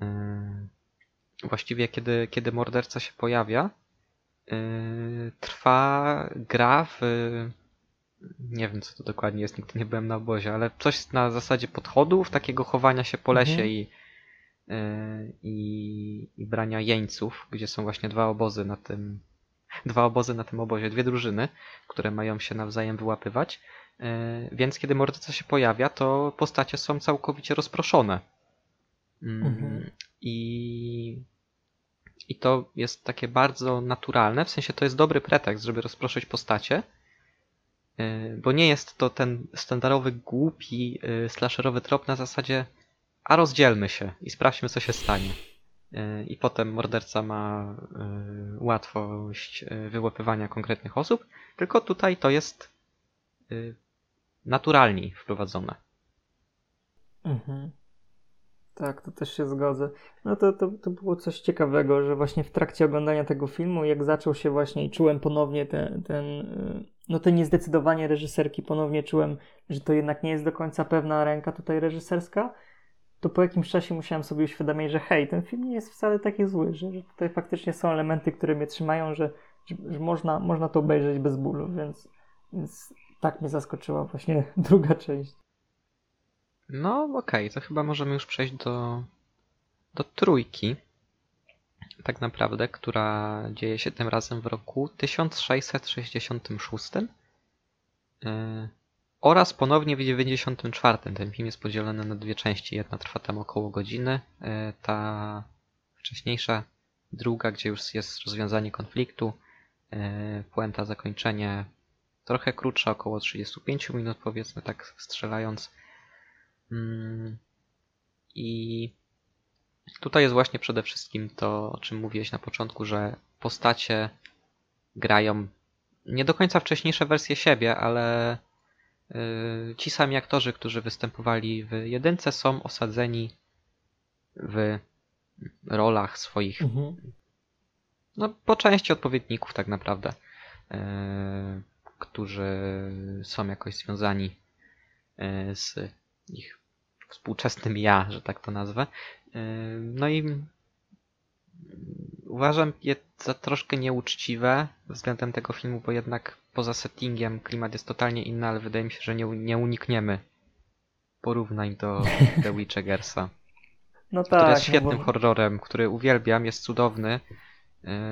Yy, właściwie kiedy, kiedy morderca się pojawia, yy, trwa gra w... Nie wiem, co to dokładnie jest, nigdy nie byłem na obozie, ale coś na zasadzie podchodów, takiego chowania się po lesie mhm. i, i, i brania jeńców, gdzie są właśnie dwa obozy na tym dwa obozy na tym obozie, dwie drużyny, które mają się nawzajem wyłapywać. Więc kiedy morderca się pojawia, to postacie są całkowicie rozproszone. Mhm. I, I to jest takie bardzo naturalne, w sensie to jest dobry pretekst, żeby rozproszyć postacie, bo nie jest to ten standardowy, głupi, slasherowy trop na zasadzie a rozdzielmy się i sprawdźmy, co się stanie. I potem morderca ma łatwość wyłapywania konkretnych osób, tylko tutaj to jest naturalniej wprowadzone. Mhm. Tak, to też się zgodzę. No to, to, to było coś ciekawego, że właśnie w trakcie oglądania tego filmu, jak zaczął się właśnie i czułem ponownie ten, ten no to niezdecydowanie reżyserki, ponownie czułem, że to jednak nie jest do końca pewna ręka tutaj reżyserska, to po jakimś czasie musiałem sobie uświadomić, że hej, ten film nie jest wcale taki zły, że, że tutaj faktycznie są elementy, które mnie trzymają, że, że, że można, można to obejrzeć bez bólu, więc, więc tak mnie zaskoczyła właśnie druga część. No okej, okay, to chyba możemy już przejść do, do trójki, tak naprawdę, która dzieje się tym razem w roku tysiąc sześćset sześćdziesiątym szóstym yy, oraz ponownie w dziewięćdziesiątym czwartym. Ten film jest podzielony na dwie części. Jedna trwa tam około godziny, yy, ta wcześniejsza, druga, gdzie już jest rozwiązanie konfliktu, yy, puenta, zakończenie trochę krótsza, około trzydzieści pięć minut powiedzmy, tak strzelając. I tutaj jest właśnie przede wszystkim to, o czym mówiłeś na początku, że postacie grają nie do końca wcześniejsze wersje siebie, ale ci sami aktorzy, którzy występowali w jedynce, są osadzeni w rolach swoich, mhm. no po części odpowiedników tak naprawdę, którzy są jakoś związani z ich współczesnym ja, że tak to nazwę. No i uważam je za troszkę nieuczciwe względem tego filmu, bo jednak poza settingiem klimat jest totalnie inny, ale wydaje mi się, że nie, nie unikniemy porównań do The Witcha Gersa. No tak. Który jest świetnym bo... horrorem, który uwielbiam, jest cudowny,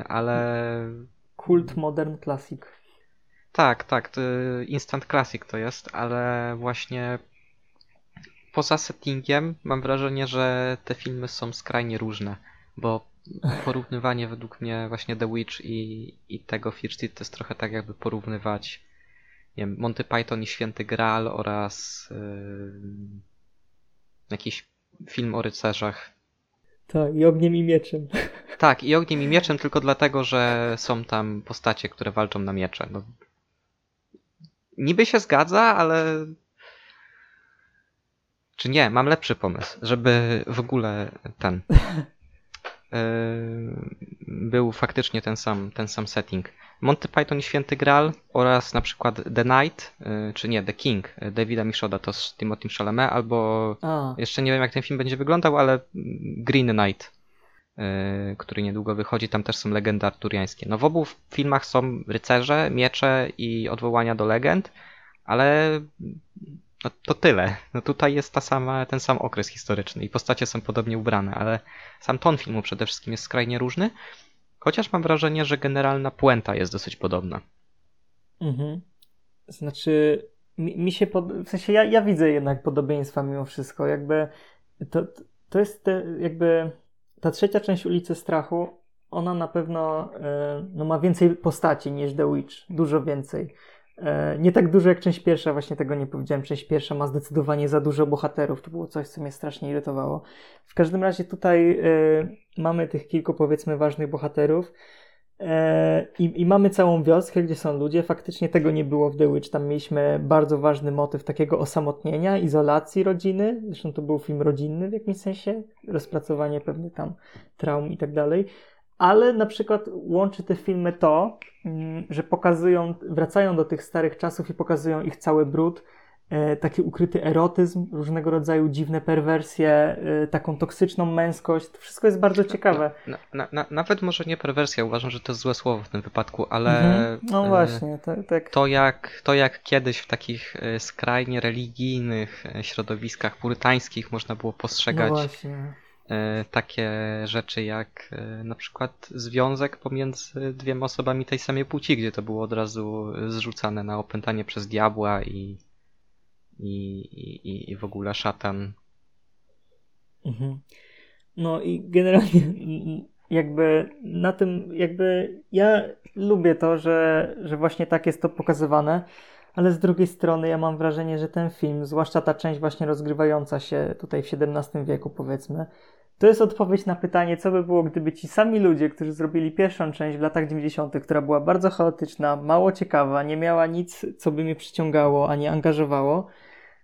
ale... Kult Modern Classic. Tak, tak. Instant Classic to jest, ale właśnie... Poza settingiem mam wrażenie, że te filmy są skrajnie różne, bo porównywanie według mnie właśnie The Witch i, i tego Fear Street to jest trochę tak jakby porównywać, nie wiem, Monty Python i Święty Graal oraz yy, jakiś film o rycerzach. Tak, i Ogniem i Mieczem. Tak, i Ogniem i Mieczem tylko dlatego, że są tam postacie, które walczą na miecze. No, niby się zgadza, ale... Czy nie, mam lepszy pomysł, żeby w ogóle ten yy, był faktycznie ten sam, ten sam setting. Monty Python i Święty Graal oraz na przykład The Knight, yy, czy nie, The King, Davida Michauda, to z Timothy Chalamet, albo A. jeszcze nie wiem jak ten film będzie wyglądał, ale Green Knight, yy, który niedługo wychodzi, tam też są legendy arturiańskie. No w obu filmach są rycerze, miecze i odwołania do legend, ale... No to tyle. No tutaj jest ta sama, ten sam okres historyczny i postacie są podobnie ubrane, ale sam ton filmu przede wszystkim jest skrajnie różny, chociaż mam wrażenie, że generalna puenta jest dosyć podobna. Mhm. Znaczy, mi, mi się pod... w sensie ja, ja widzę jednak podobieństwa mimo wszystko. Jakby to, to jest te, jakby ta trzecia część Ulicy Strachu, ona na pewno no, ma więcej postaci niż The Witch. Dużo więcej. Nie tak dużo jak część pierwsza, właśnie tego nie powiedziałem. Część pierwsza ma zdecydowanie za dużo bohaterów. To było coś, co mnie strasznie irytowało. W każdym razie tutaj y, mamy tych kilku, powiedzmy, ważnych bohaterów y, i mamy całą wioskę, gdzie są ludzie. Faktycznie tego nie było w The Witch. Tam mieliśmy bardzo ważny motyw takiego osamotnienia, izolacji rodziny. Zresztą to był film rodzinny w jakimś sensie. Rozpracowanie pewnych tam traum i tak dalej. Ale na przykład łączy te filmy to, że pokazują, wracają do tych starych czasów i pokazują ich cały brud, taki ukryty erotyzm, różnego rodzaju dziwne perwersje, taką toksyczną męskość. To wszystko jest bardzo ciekawe. Na, na, na, nawet może nie perwersja, uważam, że to jest złe słowo w tym wypadku, ale mhm. no właśnie, tak, tak. To, jak, to jak kiedyś w takich skrajnie religijnych środowiskach purytańskich można było postrzegać... No właśnie. Takie rzeczy jak na przykład związek pomiędzy dwiema osobami tej samej płci, gdzie to było od razu zrzucane na opętanie przez diabła i, i, i, i w ogóle szatan. Mhm. No i generalnie jakby na tym jakby ja lubię to, że, że właśnie tak jest to pokazywane, ale z drugiej strony ja mam wrażenie, że ten film, zwłaszcza ta część właśnie rozgrywająca się tutaj w siedemnastym wieku powiedzmy, to jest odpowiedź na pytanie, co by było, gdyby ci sami ludzie, którzy zrobili pierwszą część w latach dziewięćdziesiątych, która była bardzo chaotyczna, mało ciekawa, nie miała nic, co by mnie przyciągało, ani angażowało,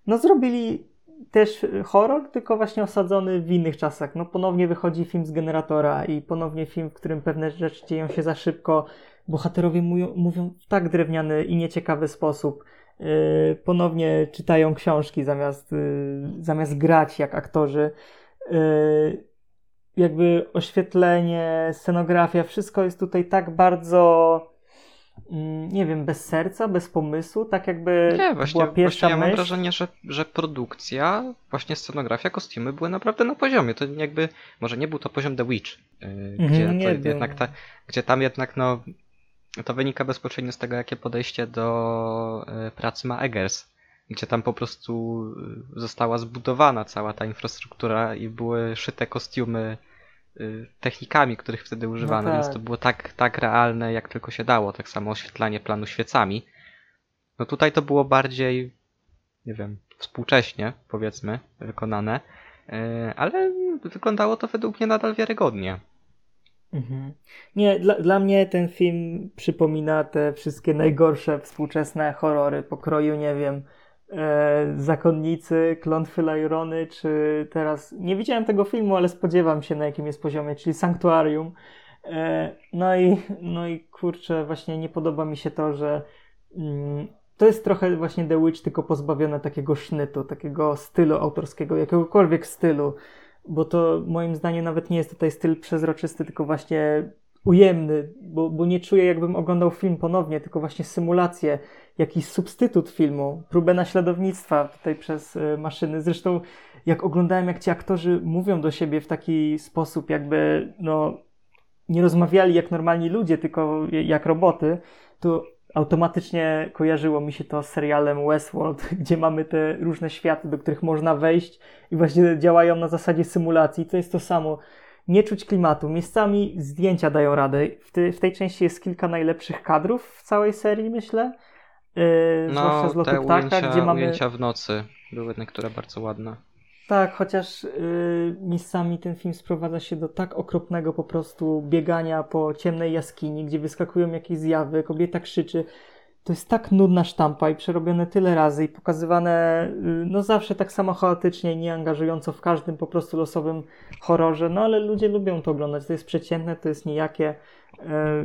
no zrobili też horror, tylko właśnie osadzony w innych czasach. No ponownie wychodzi film z generatora i ponownie film, w którym pewne rzeczy dzieją się za szybko. Bohaterowie mówią, mówią w tak drewniany i nieciekawy sposób. Yy, ponownie czytają książki zamiast, yy, zamiast grać jak aktorzy. Yy, jakby oświetlenie, scenografia, wszystko jest tutaj tak bardzo... nie wiem, bez serca, bez pomysłu, tak jakby nie, właśnie, była pierwsza myśl. Ja mam myśl. wrażenie, że, że produkcja, właśnie scenografia, kostiumy były naprawdę na poziomie. To jakby, może nie był to poziom The Witch, yy, gdzie, nie to jednak ta, gdzie tam jednak no, to wynika bezpośrednio z tego, jakie podejście do yy, pracy ma Eggers, gdzie tam po prostu została zbudowana cała ta infrastruktura i były szyte kostiumy technikami, których wtedy używano, no tak. Więc to było tak, tak realne, jak tylko się dało. Tak samo oświetlanie planu świecami. No tutaj to było bardziej, nie wiem, współcześnie, powiedzmy, wykonane, ale wyglądało to według mnie nadal wiarygodnie. Mhm. Nie, dla, dla mnie ten film przypomina te wszystkie najgorsze współczesne horrory pokroju, nie wiem, E, Zakonnicy, Klątwy Lairony, czy teraz, nie widziałem tego filmu, ale spodziewam się, na jakim jest poziomie, czyli Sanktuarium. E, no i, no i kurczę, właśnie nie podoba mi się to, że mm, to jest trochę właśnie The Witch, tylko pozbawione takiego sznytu, takiego stylu autorskiego, jakiegokolwiek stylu, bo to moim zdaniem nawet nie jest tutaj styl przezroczysty, tylko właśnie ujemny, bo, bo nie czuję, jakbym oglądał film ponownie, tylko właśnie symulację, jakiś substytut filmu, próbę naśladownictwa tutaj przez y, maszyny. Zresztą jak oglądałem, jak ci aktorzy mówią do siebie w taki sposób, jakby no, nie rozmawiali jak normalni ludzie, tylko jak roboty, to automatycznie kojarzyło mi się to z serialem Westworld, gdzie mamy te różne światy, do których można wejść i właśnie działają na zasadzie symulacji. To jest to samo. Nie czuć klimatu. Miejscami zdjęcia dają radę. W, ty, w tej części jest kilka najlepszych kadrów w całej serii, myślę. Yy, no, zwłaszcza z lotu te ptaka, ujęcia, gdzie mamy... ujęcia w nocy były niektóre bardzo ładne. Tak, chociaż yy, miejscami ten film sprowadza się do tak okropnego po prostu biegania po ciemnej jaskini, gdzie wyskakują jakieś zjawy, kobieta krzyczy. To jest tak nudna sztampa i przerobione tyle razy i pokazywane no zawsze tak samo chaotycznie i nieangażująco w każdym po prostu losowym horrorze, no ale ludzie lubią to oglądać, to jest przeciętne, to jest nijakie,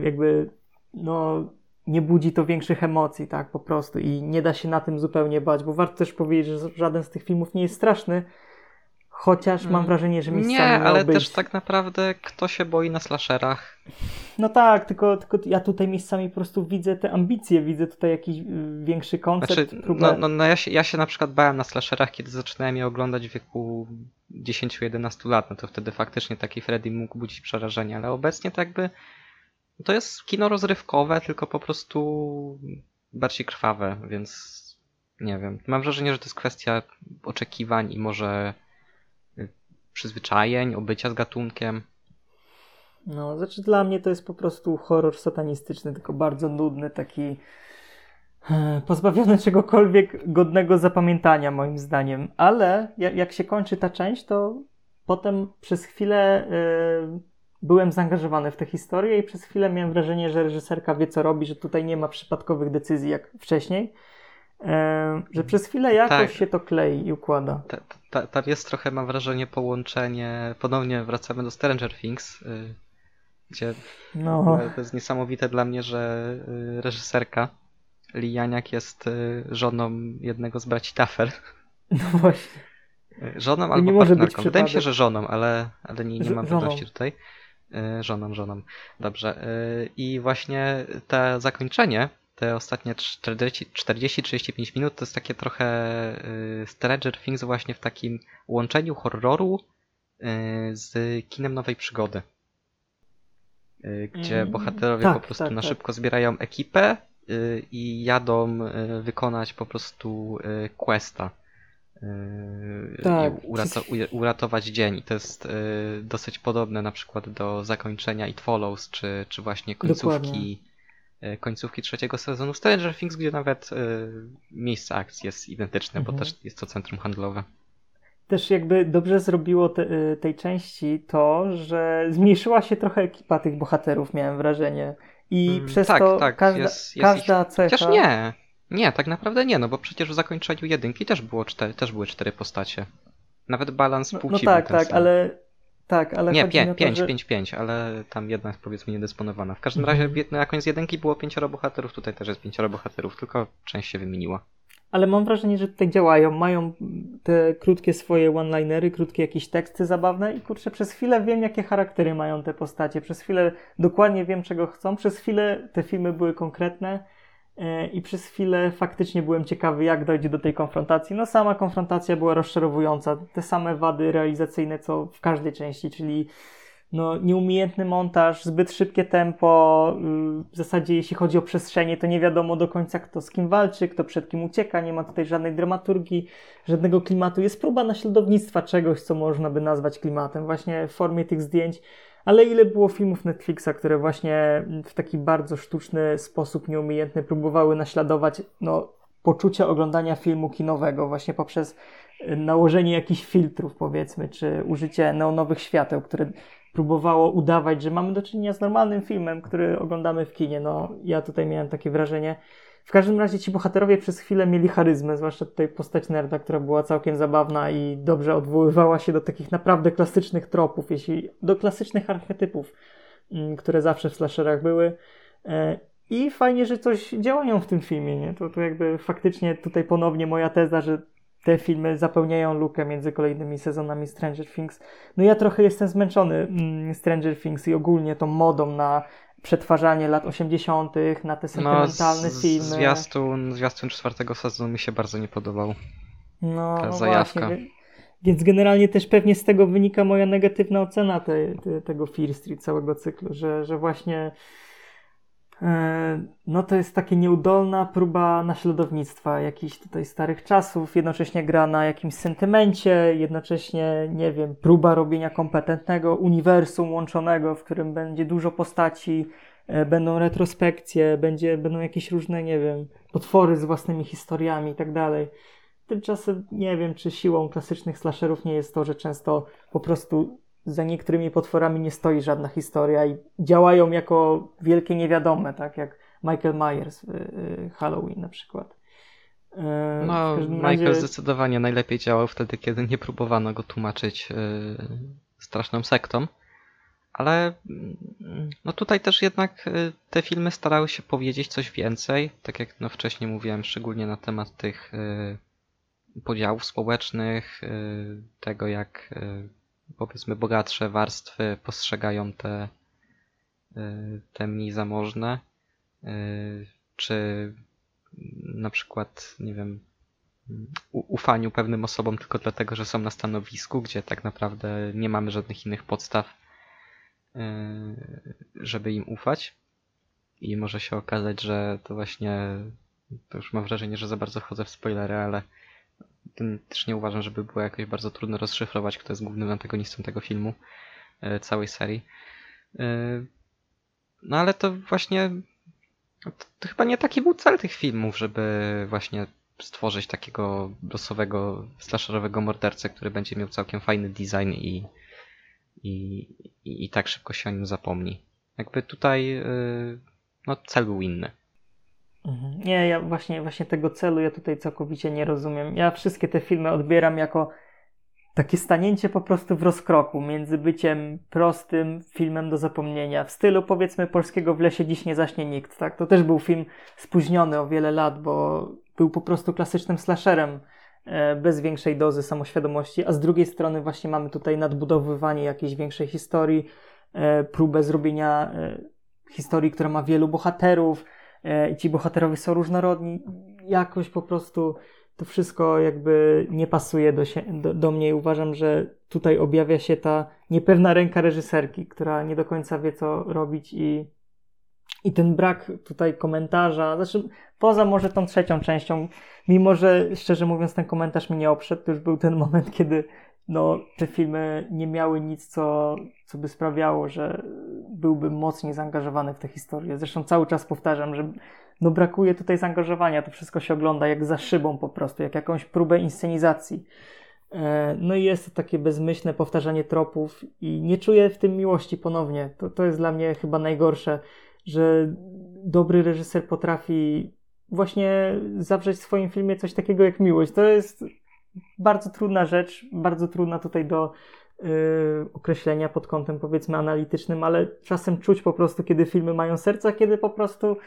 jakby no nie budzi to większych emocji, tak po prostu i nie da się na tym zupełnie bać, bo warto też powiedzieć, że żaden z tych filmów nie jest straszny, chociaż mam wrażenie, że miejscami nie, ale być. Też tak naprawdę kto się boi na slasherach? No tak, tylko, tylko ja tutaj miejscami po prostu widzę te ambicje, widzę tutaj jakiś większy koncept. Znaczy, próbę... No, no, no ja, się, ja się na przykład bałem na slasherach, kiedy zaczynałem je oglądać w wieku dziesięciu jedenastu lat, no to wtedy faktycznie taki Freddy mógł budzić przerażenie, ale obecnie tak by to jest kino rozrywkowe, tylko po prostu bardziej krwawe, więc nie wiem. Mam wrażenie, że to jest kwestia oczekiwań i może przyzwyczajeń, obycia z gatunkiem. No, znaczy dla mnie to jest po prostu horror satanistyczny, tylko bardzo nudny, taki pozbawiony czegokolwiek godnego zapamiętania moim zdaniem, ale jak się kończy ta część, to potem przez chwilę yy, byłem zaangażowany w tę historię i przez chwilę miałem wrażenie, że reżyserka wie co robi, że tutaj nie ma przypadkowych decyzji jak wcześniej. Yy, że przez chwilę jakoś tak się to klei i układa. Ta, ta, tam jest trochę, mam wrażenie, połączenie. Ponownie wracamy do Stranger Things, yy, gdzie no. yy, to jest niesamowite dla mnie, że yy, reżyserka Leigh Janiak jest yy, żoną jednego z braci Duffer. No właśnie. Żoną albo nie partnerką. Może być Wydaje mi się, że żoną, ale, ale nie, nie mam pewności tutaj. Yy, żoną, żoną. Dobrze. Yy, I właśnie to zakończenie, te ostatnie czterdzieści do trzydziestu pięciu minut to jest takie trochę y, Stranger Things właśnie w takim łączeniu horroru y, z kinem nowej przygody. Y, gdzie mm, bohaterowie tak, po prostu tak, na tak. szybko zbierają ekipę y, i jadą y, wykonać po prostu y, questa. Y, tak. I urata- u, uratować dzień. I to jest y, dosyć podobne na przykład do zakończenia It Follows, czy, czy właśnie końcówki Dokładnie. końcówki trzeciego sezonu Stranger Things, gdzie nawet y, miejsce akcji jest identyczne, mhm. bo też jest to centrum handlowe. Też jakby dobrze zrobiło te, tej części to, że zmniejszyła się trochę ekipa tych bohaterów, miałem wrażenie. I mm, przez tak, to tak, każda, jest, jest każda ich... cecha... Chociaż nie, Nie, tak naprawdę nie, no bo przecież w zakończeniu jedynki też, było cztery, też były cztery postacie. Nawet balans płci no, no tak, był ten tak, sam. Ale, tak, ale... Nie, pię- to, pięć, że... pięć, pięć, ale tam jedna jest powiedzmy niedysponowana. W każdym razie no, na koniec jedynki było pięcioro bohaterów, tutaj też jest pięcioro bohaterów, tylko część się wymieniła. Ale mam wrażenie, że tak działają, mają te krótkie swoje one-linery, krótkie jakieś teksty zabawne i kurczę, przez chwilę wiem, jakie charaktery mają te postacie, przez chwilę dokładnie wiem, czego chcą, przez chwilę te filmy były konkretne i przez chwilę faktycznie byłem ciekawy, jak dojdzie do tej konfrontacji. No sama konfrontacja była rozczarowująca, te same wady realizacyjne, co w każdej części, czyli no, nieumiejętny montaż, zbyt szybkie tempo, w zasadzie jeśli chodzi o przestrzenie, to nie wiadomo do końca, kto z kim walczy, kto przed kim ucieka, nie ma tutaj żadnej dramaturgii, żadnego klimatu. Jest próba naśladownictwa czegoś, co można by nazwać klimatem, właśnie w formie tych zdjęć, ale ile było filmów Netflixa, które właśnie w taki bardzo sztuczny sposób, nieumiejętny, próbowały naśladować no, poczucia oglądania filmu kinowego właśnie poprzez nałożenie jakichś filtrów, powiedzmy, czy użycie neonowych świateł, które próbowało udawać, że mamy do czynienia z normalnym filmem, który oglądamy w kinie. No, ja tutaj miałem takie wrażenie. W każdym razie ci bohaterowie przez chwilę mieli charyzmę, zwłaszcza tutaj postać nerda, która była całkiem zabawna i dobrze odwoływała się do takich naprawdę klasycznych tropów, jeśli do klasycznych archetypów, które zawsze w slasherach były. I fajnie, że coś działają w tym filmie, nie? To, to jakby faktycznie tutaj ponownie moja teza, że te filmy zapełniają lukę między kolejnymi sezonami Stranger Things. No ja trochę jestem zmęczony Stranger Things i ogólnie tą modą na przetwarzanie lat osiemdziesiątych, na te sentymentalne no, z, filmy. Zwiastun, zwiastun czwartego sezonu mi się bardzo nie podobał. No, ta zajawka. Właśnie, więc generalnie też pewnie z tego wynika moja negatywna ocena te, te, tego Fear Street, całego cyklu, że, że właśnie... No to jest taka nieudolna próba naśladownictwa jakichś tutaj starych czasów, jednocześnie gra na jakimś sentymencie, jednocześnie, nie wiem, próba robienia kompetentnego uniwersum łączonego, w którym będzie dużo postaci, będą retrospekcje, będzie, będą jakieś różne, nie wiem, potwory z własnymi historiami i tak dalej. Tymczasem nie wiem, czy siłą klasycznych slasherów nie jest to, że często po prostu... za niektórymi potworami nie stoi żadna historia i działają jako wielkie niewiadome, tak jak Michael Myers w Halloween na przykład. No, Michael razie... zdecydowanie najlepiej działał wtedy, kiedy nie próbowano go tłumaczyć straszną sektą, ale no tutaj też jednak te filmy starały się powiedzieć coś więcej, tak jak no wcześniej mówiłem, szczególnie na temat tych podziałów społecznych, tego jak powiedzmy bogatsze warstwy postrzegają te, te mniej zamożne, czy na przykład, nie wiem, ufaniu pewnym osobom tylko dlatego, że są na stanowisku, gdzie tak naprawdę nie mamy żadnych innych podstaw, żeby im ufać. I może się okazać, że to właśnie, to już mam wrażenie, że za bardzo wchodzę w spoilery, ale też nie uważam, żeby było jakoś bardzo trudno rozszyfrować, kto jest głównym antagonistą tego filmu, całej serii. No ale to właśnie, to chyba nie taki był cel tych filmów, żeby właśnie stworzyć takiego losowego, slasherowego mordercę, który będzie miał całkiem fajny design i, i, i tak szybko się o nim zapomni. Jakby tutaj no, cel był inny. Nie, ja właśnie, właśnie tego celu ja tutaj całkowicie nie rozumiem. Ja wszystkie te filmy odbieram jako takie stanięcie po prostu w rozkroku między byciem prostym filmem do zapomnienia. W stylu powiedzmy polskiego W lesie dziś nie zaśnie nikt, tak? To też był film spóźniony o wiele lat, bo był po prostu klasycznym slasherem bez większej dozy samoświadomości, a z drugiej strony właśnie mamy tutaj nadbudowywanie jakiejś większej historii, próbę zrobienia historii, która ma wielu bohaterów, i ci bohaterowie są różnorodni, jakoś po prostu to wszystko jakby nie pasuje do, się, do, do mnie i uważam, że tutaj objawia się ta niepewna ręka reżyserki, która nie do końca wie, co robić i, i ten brak tutaj komentarza, znaczy poza może tą trzecią częścią, mimo że szczerze mówiąc ten komentarz mi nie obszedł, to już był ten moment, kiedy no, te filmy nie miały nic, co, co by sprawiało, że byłbym mocniej zaangażowany w tę historię. Zresztą cały czas powtarzam, że no, brakuje tutaj zaangażowania, to wszystko się ogląda jak za szybą po prostu, jak jakąś próbę inscenizacji. No i jest to takie bezmyślne powtarzanie tropów i nie czuję w tym miłości ponownie. To, to jest dla mnie chyba najgorsze, że dobry reżyser potrafi właśnie zawrzeć w swoim filmie coś takiego jak miłość. To jest bardzo trudna rzecz, bardzo trudna tutaj do yy, określenia pod kątem powiedzmy analitycznym, ale czasem czuć po prostu, kiedy filmy mają serca, kiedy po prostu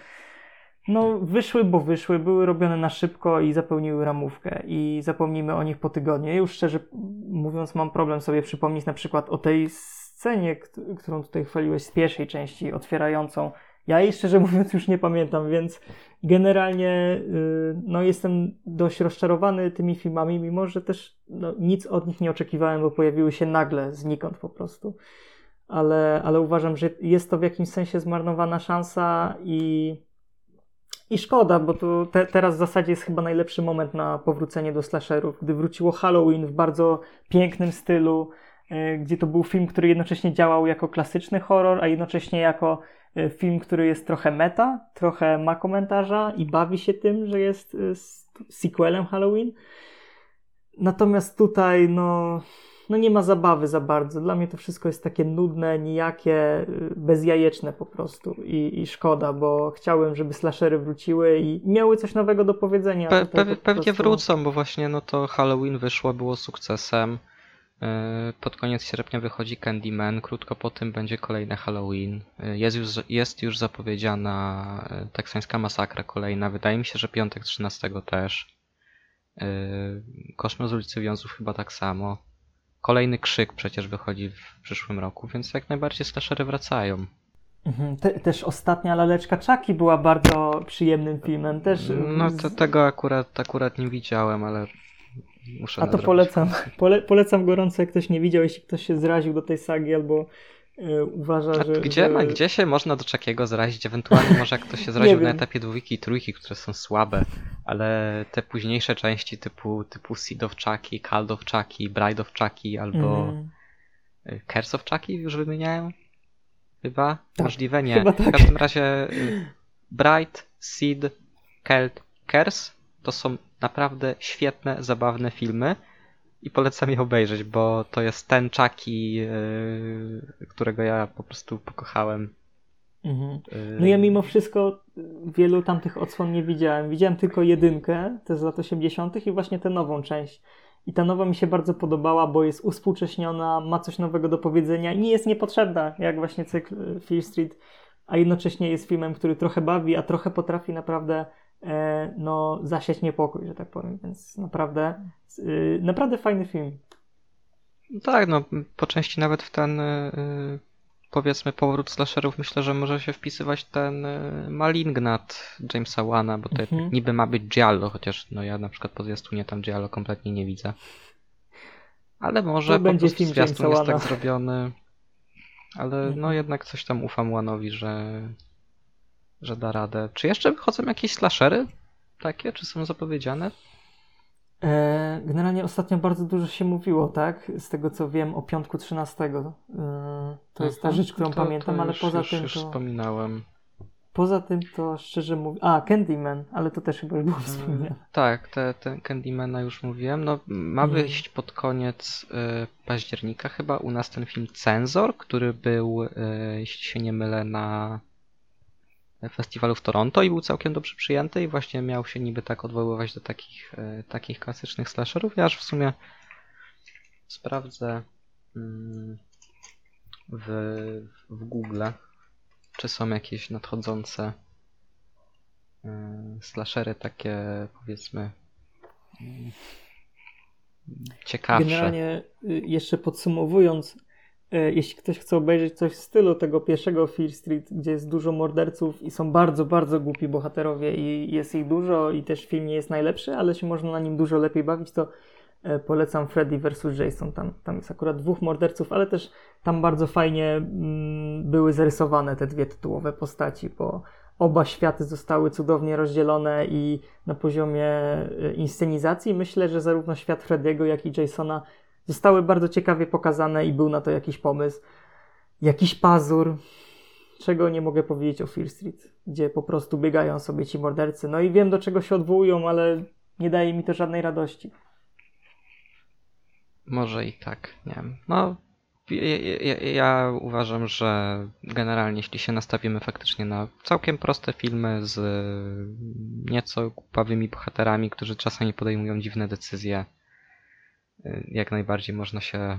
no wyszły, bo wyszły, były robione na szybko i zapełniły ramówkę i zapomnimy o nich po tygodniu. Ja już szczerze mówiąc mam problem sobie przypomnieć na przykład o tej scenie, którą tutaj chwaliłeś z pierwszej części, otwierającą. Ja jej szczerze mówiąc już nie pamiętam, więc generalnie yy, no, jestem dość rozczarowany tymi filmami, mimo że też no, nic od nich nie oczekiwałem, bo pojawiły się nagle, znikąd po prostu. Ale, ale uważam, że jest to w jakimś sensie zmarnowana szansa i, i szkoda, bo to te, teraz w zasadzie jest chyba najlepszy moment na powrócenie do slasherów, gdy wróciło Halloween w bardzo pięknym stylu, yy, gdzie to był film, który jednocześnie działał jako klasyczny horror, a jednocześnie jako film, który jest trochę meta, trochę ma komentarza i bawi się tym, że jest sequelem Halloween. Natomiast tutaj no, no nie ma zabawy za bardzo. Dla mnie to wszystko jest takie nudne, nijakie, bezjajeczne po prostu. I, i szkoda, bo chciałem, żeby slashery wróciły i miały coś nowego do powiedzenia. Pe, pe, pe, pewnie wrócą, bo właśnie no to Halloween wyszło, było sukcesem. Pod koniec sierpnia wychodzi Candyman, krótko po tym będzie kolejne Halloween. Jest już, jest już zapowiedziana teksańska masakra kolejna, wydaje mi się, że piątek trzynastego też. Koszmar z ulicy Wiązów chyba tak samo. Kolejny Krzyk przecież wychodzi w przyszłym roku, więc jak najbardziej slashery wracają. Te, też ostatnia Laleczka Chucky była bardzo przyjemnym filmem. Też... No to, tego akurat, akurat nie widziałem, ale... Muszę A nadrobić. To polecam. Pole, polecam gorąco, jak ktoś nie widział, jeśli ktoś się zraził do tej sagi albo yy, uważa, A że... Gdzie, że... gdzie się można do czegoego zrazić? Ewentualnie może jak ktoś się zraził na wiem. etapie dwójki i trójki, które są słabe, ale te późniejsze części typu, typu Seed of Chucky, Cult of Chucky, Bride of Chucky albo mm. Curse of Chucky już wymieniają? Chyba? Tak. Możliwe? Nie. Chyba tak. W każdym razie Bride, Seed, Cult, Curse to są naprawdę świetne, zabawne filmy i polecam je obejrzeć, bo to jest ten Chucky, yy, którego ja po prostu pokochałem. Mhm. No ja mimo wszystko wielu tamtych odsłon nie widziałem. Widziałem tylko jedynkę, te z lat osiemdziesiątych i właśnie tę nową część. I ta nowa mi się bardzo podobała, bo jest uspółcześniona, ma coś nowego do powiedzenia i nie jest niepotrzebna, jak właśnie cykl Fear Street, a jednocześnie jest filmem, który trochę bawi, a trochę potrafi naprawdę... no zasiać niepokój, że tak powiem, więc naprawdę yy, naprawdę fajny film. Tak, no po części nawet w ten yy, powiedzmy powrót slasherów myślę, że może się wpisywać ten yy, Malignant Jamesa Wana, bo to mhm. niby ma być giallo, chociaż no ja na przykład po zwiastunie tam giallo kompletnie nie widzę. Ale może po prostu zwiastun jest tak zrobiony, ale mhm. no jednak coś tam ufam Łanowi, że że da radę. Czy jeszcze wychodzą jakieś slashery takie? Czy są zapowiedziane? E, generalnie ostatnio bardzo dużo się mówiło, tak? Z tego co wiem o piątku trzynastego. E, to Aha, jest ta rzecz, którą to, pamiętam, to ale już, poza już, tym już to... wspominałem. Poza tym to szczerze mówię... A, Candyman, ale to też chyba już było wspomniane. E, tak, te, te Candymana już mówiłem. No, ma wyjść pod koniec y, października chyba u nas ten film Cenzor, który był, y, jeśli się nie mylę, na... festiwalu w Toronto i był całkiem dobrze przyjęty i właśnie miał się niby tak odwoływać do takich, y, takich klasycznych slasherów. Ja aż w sumie sprawdzę y, w, w Google, czy są jakieś nadchodzące y, slashery takie powiedzmy y, ciekawsze. Generalnie jeszcze podsumowując, jeśli ktoś chce obejrzeć coś w stylu tego pierwszego Fear Street, gdzie jest dużo morderców i są bardzo, bardzo głupi bohaterowie i jest ich dużo i też film nie jest najlepszy, ale się można na nim dużo lepiej bawić, to polecam Freddy versus. Jason. Tam, tam jest akurat dwóch morderców, ale też tam bardzo fajnie mm, były zarysowane te dwie tytułowe postaci, bo oba światy zostały cudownie rozdzielone i na poziomie inscenizacji myślę, że zarówno świat Freddy'ego, jak i Jasona zostały bardzo ciekawie pokazane i był na to jakiś pomysł, jakiś pazur, czego nie mogę powiedzieć o Fear Street, gdzie po prostu biegają sobie ci mordercy. No i wiem, do czego się odwołują, ale nie daje mi to żadnej radości. Może i tak, nie wiem. No, ja, ja, ja uważam, że generalnie jeśli się nastawimy faktycznie na całkiem proste filmy z nieco głupawymi bohaterami, którzy czasami podejmują dziwne decyzje. Jak najbardziej można się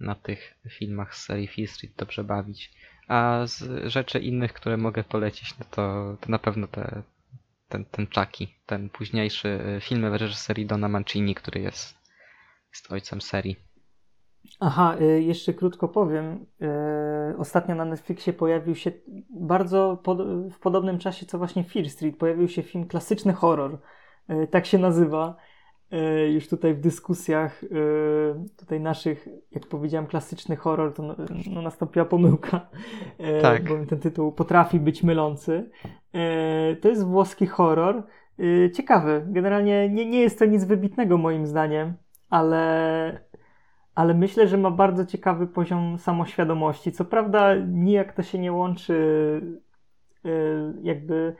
na tych filmach z serii Fear Street dobrze bawić. A z rzeczy innych, które mogę polecić, no to, to na pewno te, ten, ten Chucky, ten późniejszy film w reżyserii Dona Mancini, który jest, jest ojcem serii. Aha, jeszcze krótko powiem. Ostatnio na Netflixie pojawił się bardzo pod, w podobnym czasie co właśnie Fear Street. Pojawił się film Klasyczny Horror. Tak się nazywa. Już tutaj w dyskusjach tutaj naszych, jak powiedziałem, Klasyczny Horror, to no, nastąpiła pomyłka, tak. Bo ten tytuł potrafi być mylący. To jest włoski horror. Ciekawy. Generalnie nie, nie jest to nic wybitnego moim zdaniem, ale... ale myślę, że ma bardzo ciekawy poziom samoświadomości. Co prawda nijak to się nie łączy, jakby,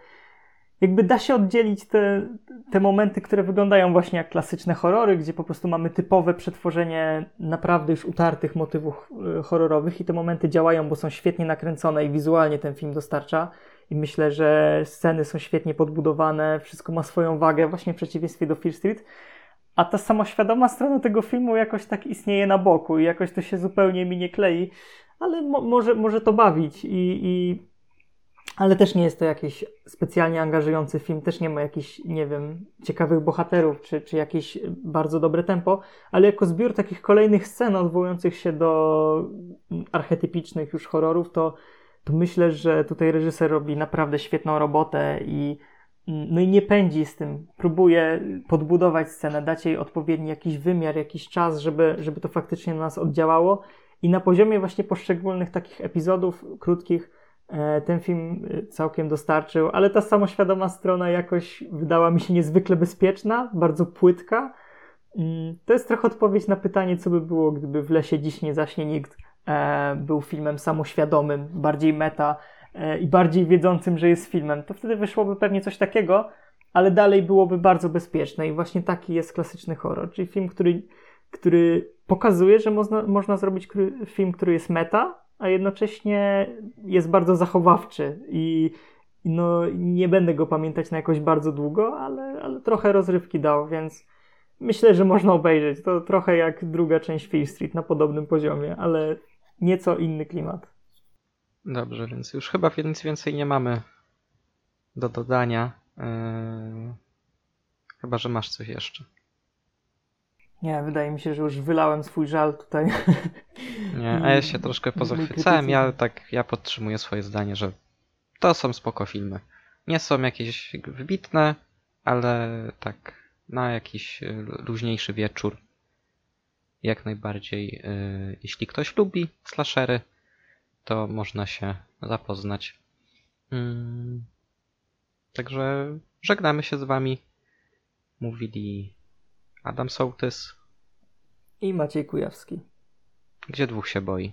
jakby da się oddzielić te, te momenty, które wyglądają właśnie jak klasyczne horrory, gdzie po prostu mamy typowe przetworzenie naprawdę już utartych motywów horrorowych i te momenty działają, bo są świetnie nakręcone i wizualnie ten film dostarcza. I myślę, że sceny są świetnie podbudowane, wszystko ma swoją wagę, właśnie w przeciwieństwie do Fear Street. A ta samoświadoma strona tego filmu jakoś tak istnieje na boku i jakoś to się zupełnie mi nie klei, ale mo- może, może to bawić. I, i... Ale też nie jest to jakiś specjalnie angażujący film, też nie ma jakichś, nie wiem, ciekawych bohaterów czy, czy jakieś bardzo dobre tempo, ale jako zbiór takich kolejnych scen odwołujących się do archetypicznych już horrorów, to, to myślę, że tutaj reżyser robi naprawdę świetną robotę i no i nie pędzi z tym. Próbuje podbudować scenę, dać jej odpowiedni jakiś wymiar, jakiś czas, żeby, żeby to faktycznie na nas oddziałało. I na poziomie właśnie poszczególnych takich epizodów krótkich ten film całkiem dostarczył, ale ta samoświadoma strona jakoś wydała mi się niezwykle bezpieczna, bardzo płytka. To jest trochę odpowiedź na pytanie, co by było, gdyby W lesie dziś nie zaśnie nikt był filmem samoświadomym, bardziej meta, i bardziej wiedzącym, że jest filmem, to wtedy wyszłoby pewnie coś takiego, ale dalej byłoby bardzo bezpieczne i właśnie taki jest Klasyczny Horror, czyli film, który, który pokazuje, że można, można zrobić film, który jest meta, a jednocześnie jest bardzo zachowawczy i no, nie będę go pamiętać na jakoś bardzo długo, ale, ale trochę rozrywki dał, więc myślę, że można obejrzeć. To trochę jak druga część Fear Street na podobnym poziomie, ale nieco inny klimat. Dobrze, więc już chyba nic więcej nie mamy do dodania. Yy... Chyba, że masz coś jeszcze. Nie, wydaje mi się, że już wylałem swój żal tutaj. Nie, a ja się troszkę pozachwycałem. Ja tak, ja podtrzymuję swoje zdanie, że to są spoko filmy. Nie są jakieś wybitne, ale tak na jakiś luźniejszy wieczór jak najbardziej. Yy, jeśli ktoś lubi slashery, to można się zapoznać. Hmm. Także żegnamy się z wami. Mówili Adam Sołtys i Maciej Kujawski. Gdzie dwóch się boi.